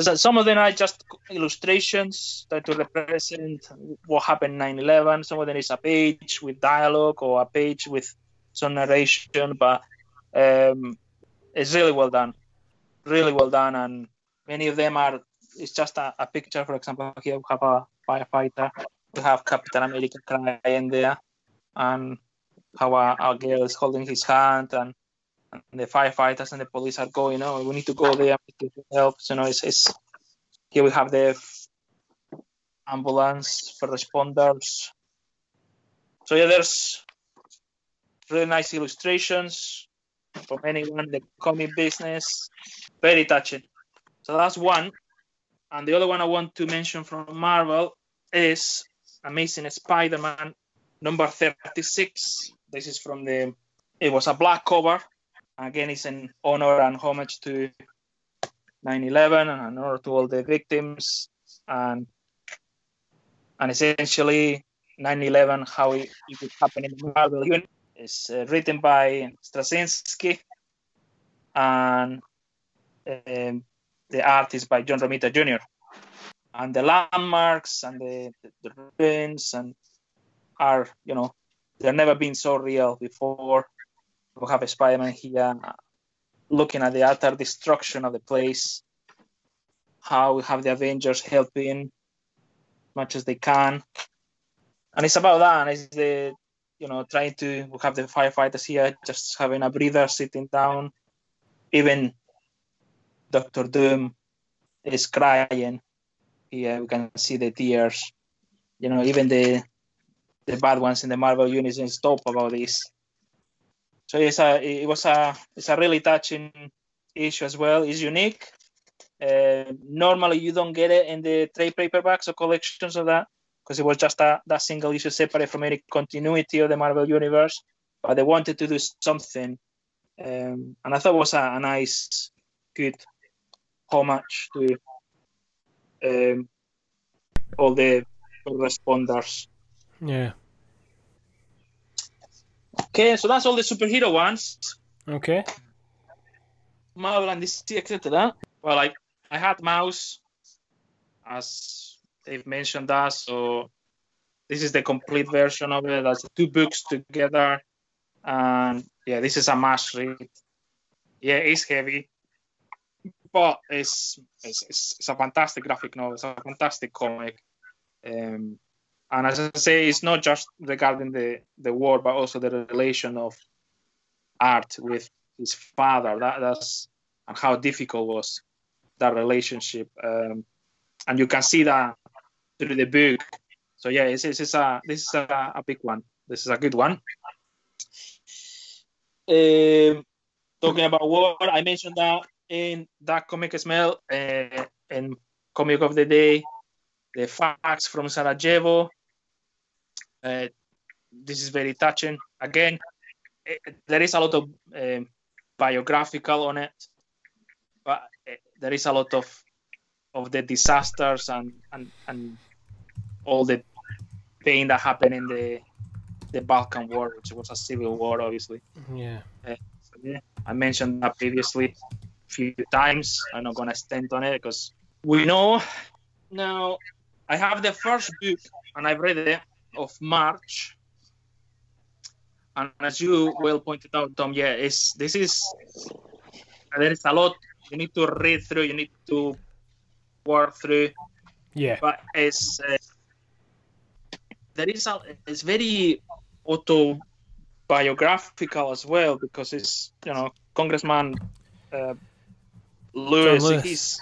some of them are just illustrations that to represent what happened nine eleven. Some of them is a page with dialogue or a page with some narration, but um, it's really well done, really well done. And many of them are, it's just a, a picture. For example, here we have a firefighter. We have Captain America crying there, and how our, our girl is holding his hand, and And the firefighters and the police are going, oh, we need to go there to help. So, you know, it's, it's here we have the ambulance for responders. So, yeah, there's really nice illustrations from anyone in the comic business. Very touching. So, that's one. And the other one I want to mention from Marvel is Amazing Spider-Man number thirty-six. This is from the, it was a black cover. Again, it's an honor and homage to nine eleven and an honor to all the victims and and essentially nine eleven, how it, it would happen in the Marvel Universe. It's uh, written by Straczynski and um, the art is by John Romita Junior And the landmarks and the, the, the ruins and are, you know, they've never been so real before. We have Spider-Man here looking at the utter destruction of the place, how we have the Avengers helping as much as they can. And it's about that. And it's the, you know, trying to, we have the firefighters here just having a breather, sitting down. Even Doctor Doom is crying. Here we can see the tears. You know, even the the bad ones in the Marvel Universe talk about this. So it's a, it was a, it's a really touching issue as well. It's unique. Uh, normally you don't get it in the trade paperbacks or collections of that because it was just a, that single issue separate from any continuity of the Marvel Universe. But they wanted to do something. Um, and I thought it was a, a nice, good homage to um, all the responders. Yeah. Okay, so that's all the superhero ones. Okay. Marvel and D C, et cetera. Well, I, I had Maus, as they've mentioned that, so this is the complete version of it. That's two books together. And yeah, this is a must read. Yeah, it's heavy, but it's, it's, it's, it's a fantastic graphic novel. It's a fantastic comic. Um, And as I say, it's not just regarding the, the war, but also the relation of Art with his father. That, that's and how difficult was that relationship. Um, and you can see that through the book. So yeah, it's, it's, it's a, this is a, a big one. This is a good one. Um, talking about war, I mentioned that in that comic smell uh, and comic of the day, the facts from Sarajevo. Uh, this is very touching. Again, it, there is a lot of um, biographical on it, but uh, there is a lot of of the disasters and, and and all the pain that happened in the the Balkan War, which was a civil war, obviously. Yeah. Uh, so yeah, I mentioned that previously a few times. I'm not gonna stand on it because we know now. I have the first book, and I've read it, of March. And as you well pointed out, Tom, yeah, it's, this is, there is a lot you need to read through, you need to work through. Yeah, but it's uh, there is a, it's very autobiographical as well, because it's, you know, Congressman uh, Lewis, Lewis. He's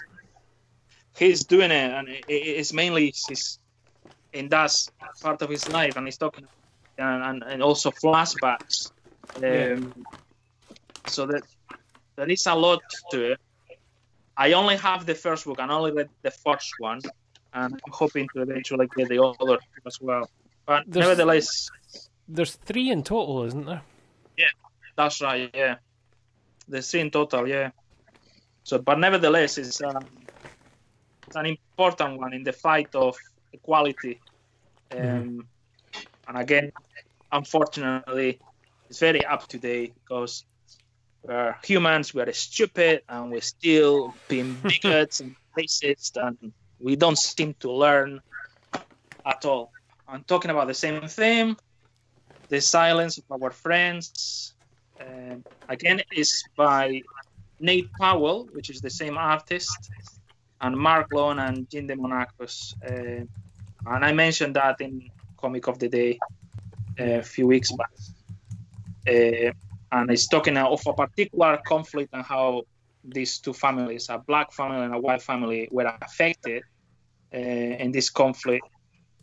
he's doing it, and it, it's mainly his, and that's part of his life, and he's talking and and, and also flashbacks. Um, yeah. So that there is a lot to it. I only have the first book. I only read the first one, and I'm hoping to eventually get the other as well. But there's, nevertheless, there's three in total, isn't there? Yeah, that's right. Yeah, there's three in total. Yeah. So, but nevertheless, it's uh, it's an important one in the fight of equality. Um, mm. And again, unfortunately, it's very up to date because we're humans, we are stupid, and we're still being bigots and racist, and we don't seem to learn at all. I'm talking about the same thing, the silence of our friends. Uh, again, it's by Nate Powell, which is the same artist, and Mark Lone and Jean de Monacos. Uh, and I mentioned that in Comic of the Day a few weeks back. Uh, And it's talking of a particular conflict and how these two families, a black family and a white family, were affected uh, in this conflict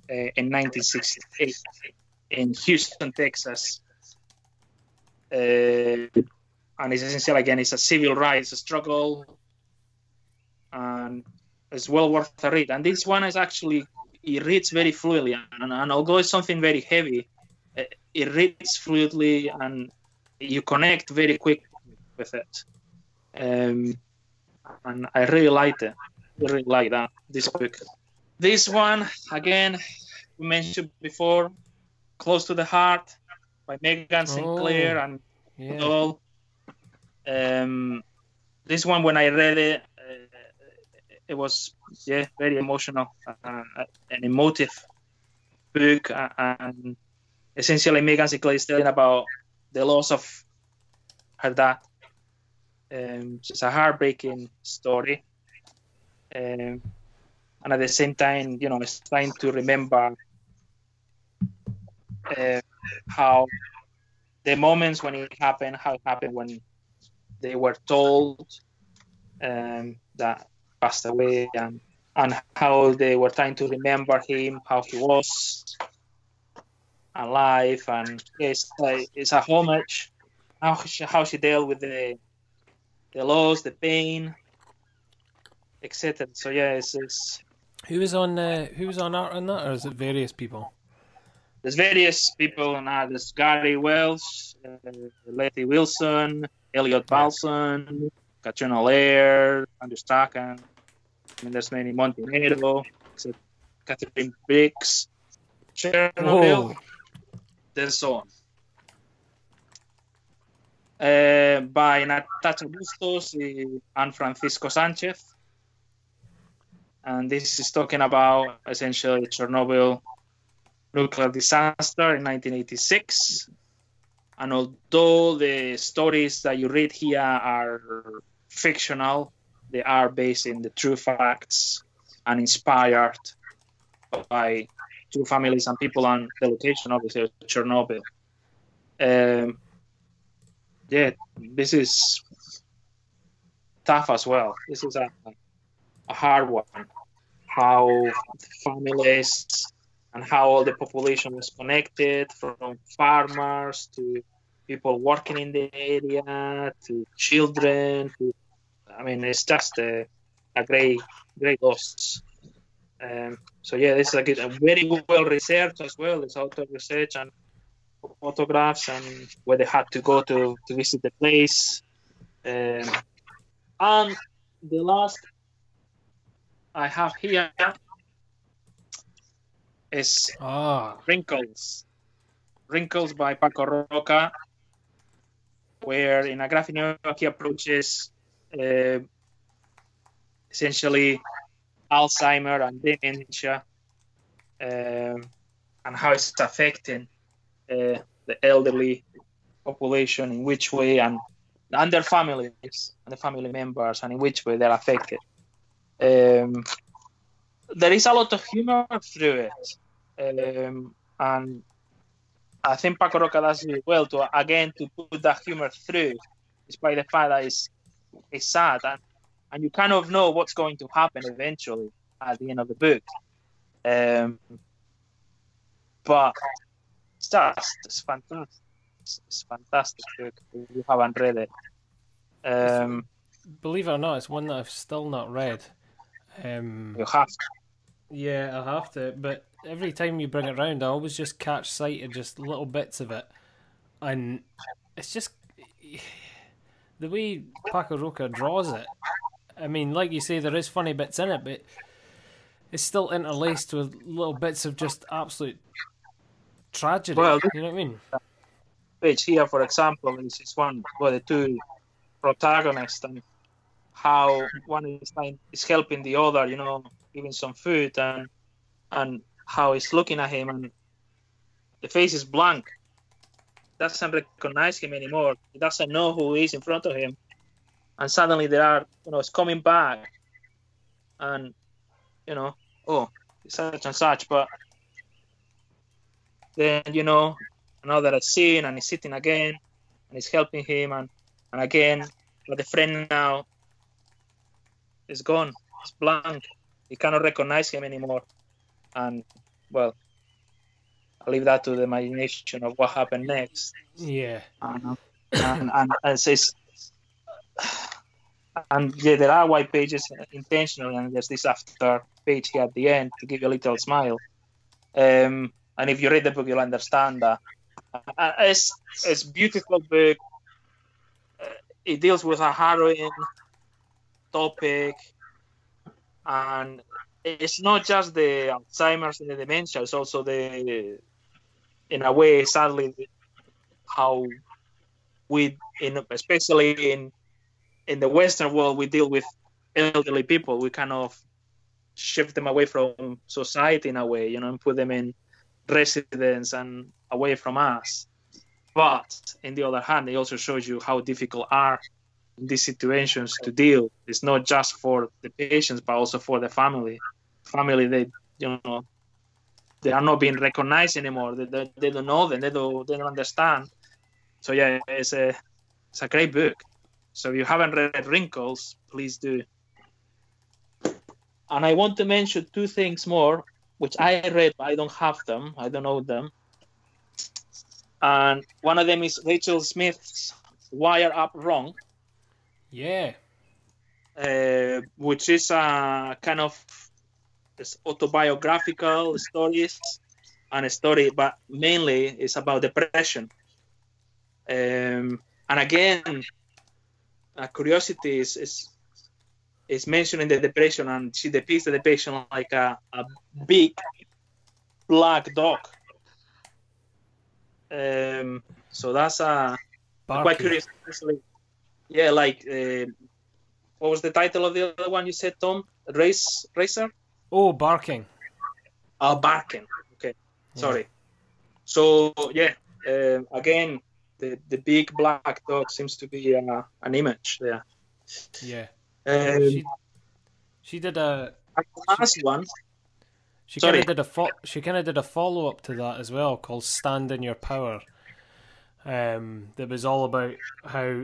uh, in nineteen sixty-eight in Houston, Texas. Uh, and it's essential, again, it's a civil rights struggle. And it's well worth a read. And this one is actually, it reads very fluidly. And, and although it's something very heavy, it reads fluidly, and you connect very quick with it, um, and I really like it. I really like that this book. This one again, we mentioned before, "Close to the Heart" by Megan Sinclair oh, and yeah. all. Um, this one, when I read it, uh, it was yeah very emotional, uh, an emotive book, uh, and essentially Megan Sinclair is telling about the loss of her dad. Um, it's a heartbreaking story. Um, and at the same time, you know, it's trying to remember uh, how the moments when it happened, how it happened when they were told um, that passed away, and, and how they were trying to remember him, how he was alive, and it's like, it's a homage, how she, how she dealt with the the loss, the pain, et cetera. So yeah, it's, it's who was on uh, who was on art on that, or is it various people? There's various people on art. There's Gary Wells, uh, Letty Wilson, Elliot Balson, Katrina Lair, Andrew Strachan. I mean, there's many. Montenegro, Catherine Briggs, Chernobyl. Whoa. And so on. Uh, by Natacha Bustos and Francisco Sanchez. And this is talking about essentially Chernobyl nuclear disaster in nineteen eighty-six. And although the stories that you read here are fictional, they are based in the true facts and inspired by two families and people on the location, obviously, of Chernobyl. Um, yeah, this is tough as well. This is a, a hard one. How families and how all the population was connected, from farmers to people working in the area to children. To, I mean, it's just a, a great, great loss. Um, so yeah, this is like a very well researched as well. It's author research and photographs and where they had to go to, to visit the place. Um, and the last I have here is ah. Wrinkles. Wrinkles by Paco Roca, where in a graphic novel he approaches uh, essentially Alzheimer and dementia, um, and how it's affecting uh, the elderly population, in which way, and, and their families, and the family members, and in which way they're affected. Um, there is a lot of humor through it, um, and I think Paco Roca does really well to again to put that humor through, despite the fact that it's it's sad, and and you kind of know what's going to happen eventually at the end of the book, um, but it's just it's fantastic. It's a fantastic book if you haven't read it. Um, Believe it or not, it's one that I've still not read. Um, you have to. Yeah, I have to. But every time you bring it around, I always just catch sight of just little bits of it. And it's just the way Paco Roca draws it. I mean, like you say, there is funny bits in it, but it's still interlaced with little bits of just absolute tragedy. Well, you know what I mean? Page here, for example, is this one for the two protagonists and how one is, is helping the other, you know, giving some food, and and how he's looking at him and the face is blank. Doesn't recognize him anymore. He doesn't know who is in front of him. And suddenly there are, you know, it's coming back and, you know, oh, such and such. But then, you know, another at scene, and he's sitting again, and he's helping him, and, and again, but the friend now is gone. It's blank. He cannot recognize him anymore. And, well, I leave that to the imagination of what happened next. Yeah. And, and, and, and, says, and yeah, there are white pages intentionally, and there's this after page here at the end to give you a little smile. Um, and if you read the book, you'll understand that. Uh, it's it's beautiful book. Uh, it deals with a harrowing topic, and it's not just the Alzheimer's and the dementia. It's also the, in a way, sadly, how we, in especially in in the Western world, we deal with elderly people. We kind of shift them away from society in a way, you know, and put them in residence and away from us. But on the other hand, it also shows you how difficult are these situations to deal. It's not just for the patients, but also for the family. Family, they, you know, they are not being recognized anymore. They, they, they don't know them. They don't, they don't understand. So yeah, it's a it's a great book. So if you haven't read Wrinkles, please do. And I want to mention two things more, which I read, but I don't have them. I don't know them. And one of them is Rachel Smith's Wire Up Wrong. Yeah. Uh, which is a kind of it's autobiographical stories and a story, but mainly it's about depression. Um, and again, a curiosity is, is, is mentioning the depression, and she depicts the depression like a, a big black dog. Um, so that's a, a quite curious. Yeah, like, uh, what was the title of the other one you said, Tom? Race Racer? Oh, Barking. Oh, Barking. Okay, yeah. Sorry. So, yeah, uh, again, the, the big black dog seems to be uh, an image there. Yeah. Um, she, she did a... Last she, one. She kind of did a, fo- a follow-up to that as well, called Stand in Your Power. Um, that was all about how...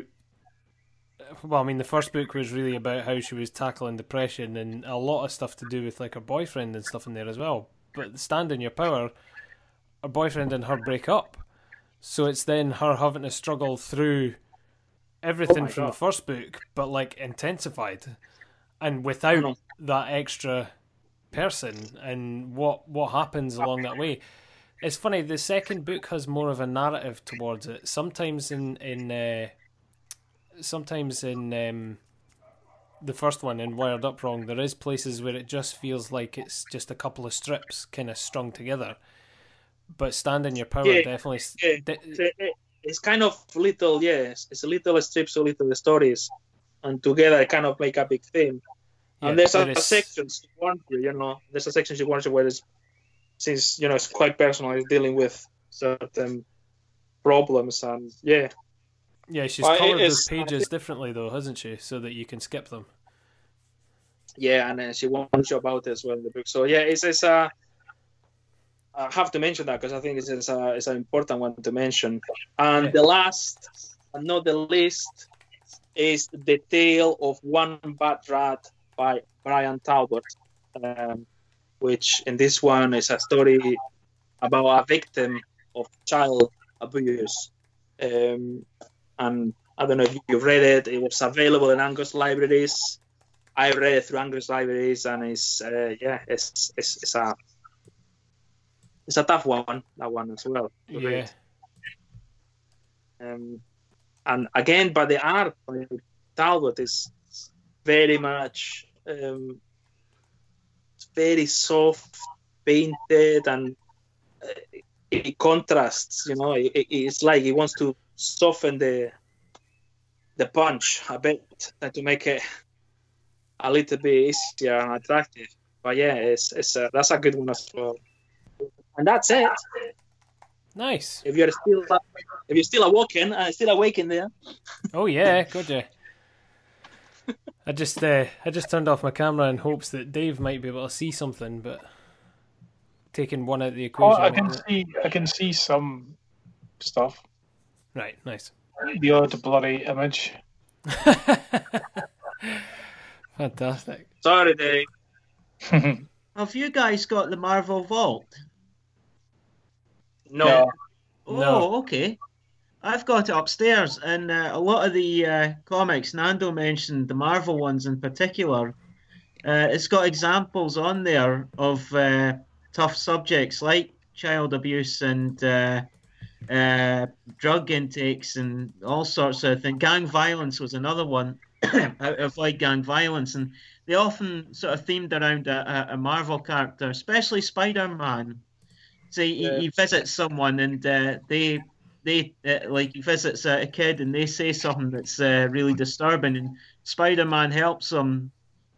Well, I mean, the first book was really about how she was tackling depression and a lot of stuff to do with, like, her boyfriend and stuff in there as well. But Stand in Your Power, her boyfriend and her break up. So it's then her having to struggle through everything oh from God. the first book, but, like, intensified. And without that extra person and what, what happens along that way. It's funny, the second book has more of a narrative towards it. Sometimes in... in uh, Sometimes in um, the first one, in Wired Up Wrong, there is places where it just feels like it's just a couple of strips kind of strung together. But Stand in Your Power, yeah, definitely... Yeah. De- it's kind of little, yeah, it's a little strips or little stories, and together they kind of make a big thing. And yeah, there's a, is... a section, you know, there's a section you want to where it's, since, you know, it's quite personal, it's dealing with certain problems, and yeah... Yeah, she's coloured those pages differently, though, hasn't she? So that you can skip them. Yeah, and uh, she warns you about it as well in the book. So yeah, it's it's a. Uh, I have to mention that because I think it's it's, uh, it's an important one to mention. And the last, and not the least, is The Tale of One Bad Rat by Brian Talbot, um, which in this one is a story about a victim of child abuse. Um, and I don't know if you've read it. It was available in Angus libraries. I read it through Angus libraries, and it's uh, yeah, it's it's it's a it's a tough one, that one as well. To yeah. Read. Um, and again, by the art, Talbot is very much um, very soft, painted, and it, it contrasts. You know, it, it's like he wants to soften the the punch a bit and to make it a little bit easier and attractive. But yeah, it's it's a, that's a good one as well. And that's it. Nice. If you're still if you're still awoken, uh, still awake in there. Oh yeah, good yeah. I just uh, I just turned off my camera in hopes that Dave might be able to see something, but taking one out of the equation. Oh, I can see it. I can see some stuff. Right, nice. The odd blurry image. Fantastic. Sorry, Dave. Have you guys got the Marvel Vault? No. no. Oh, no. Okay. I've got it upstairs, and uh, a lot of the uh, comics, Nando mentioned the Marvel ones in particular, uh, it's got examples on there of uh, tough subjects like child abuse and uh, uh, drug intakes and all sorts of things. Gang violence was another one. How to avoid gang violence, and they often sort of themed around a, a Marvel character, especially Spider-Man. So he, yeah. he visits someone, and uh, they they uh, like he visits a kid, and they say something that's uh, really disturbing, and Spider-Man helps them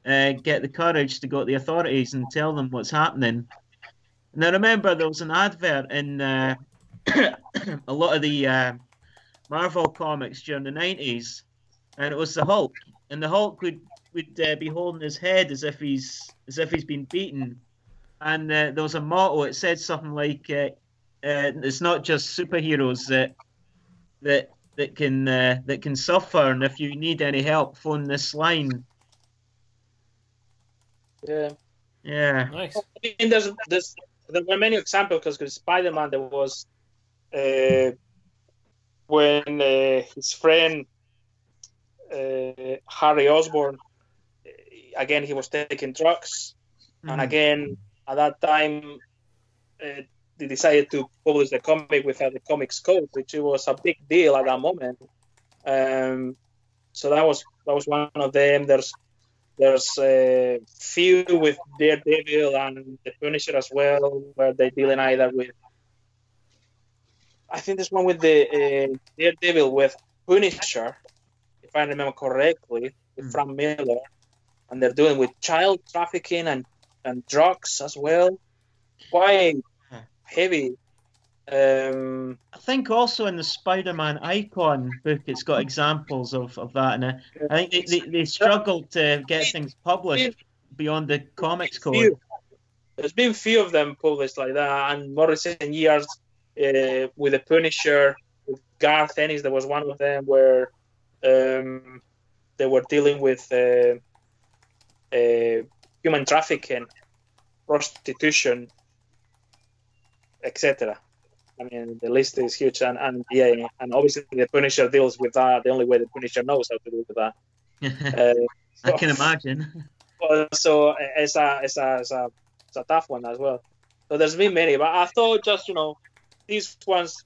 uh, get the courage to go to the authorities and tell them what's happening. And I remember there was an advert in uh, a lot of the uh, Marvel comics during the nineties. And it was the Hulk, and the Hulk would would uh, be holding his head as if he's as if he's been beaten. And uh, there was a motto. It said something like, uh, uh, "It's not just superheroes that that that can uh, that can suffer, and if you need any help, phone this line." Yeah, yeah. Nice. I mean, there's, there's there were many examples because with Spider-Man there was uh, when uh, his friend. Uh, Harry Osborn, again he was taking drugs, mm-hmm. and again at that time uh, they decided to publish the comic without the comics code, which was a big deal at that moment. Um, so that was that was one of them. There's there's a uh, few with Daredevil and the Punisher as well, where they're dealing either with. I think there's one with the uh, Daredevil with Punisher. If I remember correctly, with mm. Frank Miller, and they're doing with child trafficking and, and drugs as well. Quite heavy. Um, I think also in the Spider-Man Icon book, it's got examples of, of that. And I, I think they, they, they struggled to get things published beyond the comics code. There's been few of them published like that, and more recent years uh, with the Punisher, with Garth Ennis, there was one of them where Um, they were dealing with uh, uh, human trafficking, prostitution, et cetera. I mean, the list is huge, and, and yeah, and obviously the Punisher deals with that. The only way the Punisher knows how to deal with that. uh, so, I can imagine. So it's a it's a, it's a it's a tough one as well. So there's been many, but I thought just you know these ones,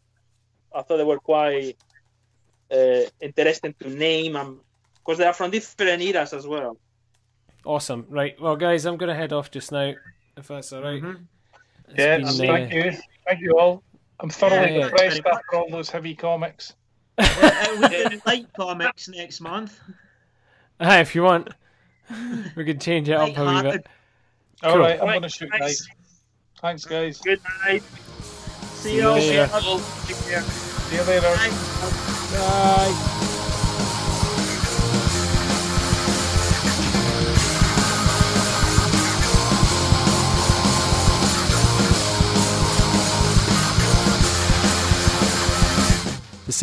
I thought they were quite. Uh, interesting to name them because they are from different eras as well. Awesome. Right. Well, guys, I'm going to head off just now, if that's all right. Mm-hmm. Yeah, been, thank uh... you. Thank you all. I'm thoroughly yeah, impressed yeah. after all those heavy comics. We're doing light comics next month. Aye, if you want. We could change it up a wee bit. All cool. right, I'm right, going to shoot night. Thanks, guys. Good night. See, See you all. Later. See you later. Bye. Bye.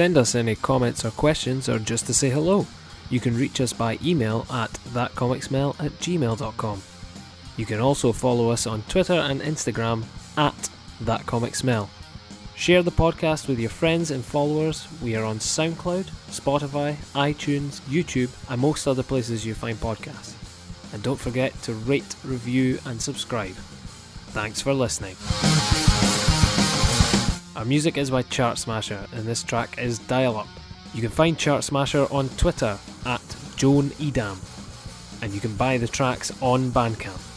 send us any comments or questions, or just to say hello, you can reach us by email at that comic smell at gmail dot com. You can also follow us on Twitter and Instagram at thatcomicsmell. Share the podcast with your friends and followers. We are on SoundCloud, Spotify, iTunes, YouTube, and most other places you find podcasts. And don't forget to rate, review, and subscribe. Thanks for listening. Our music is by Chart Smasher, and this track is Dial Up. You can find Chart Smasher on Twitter at Joan Edam, and you can buy the tracks on Bandcamp.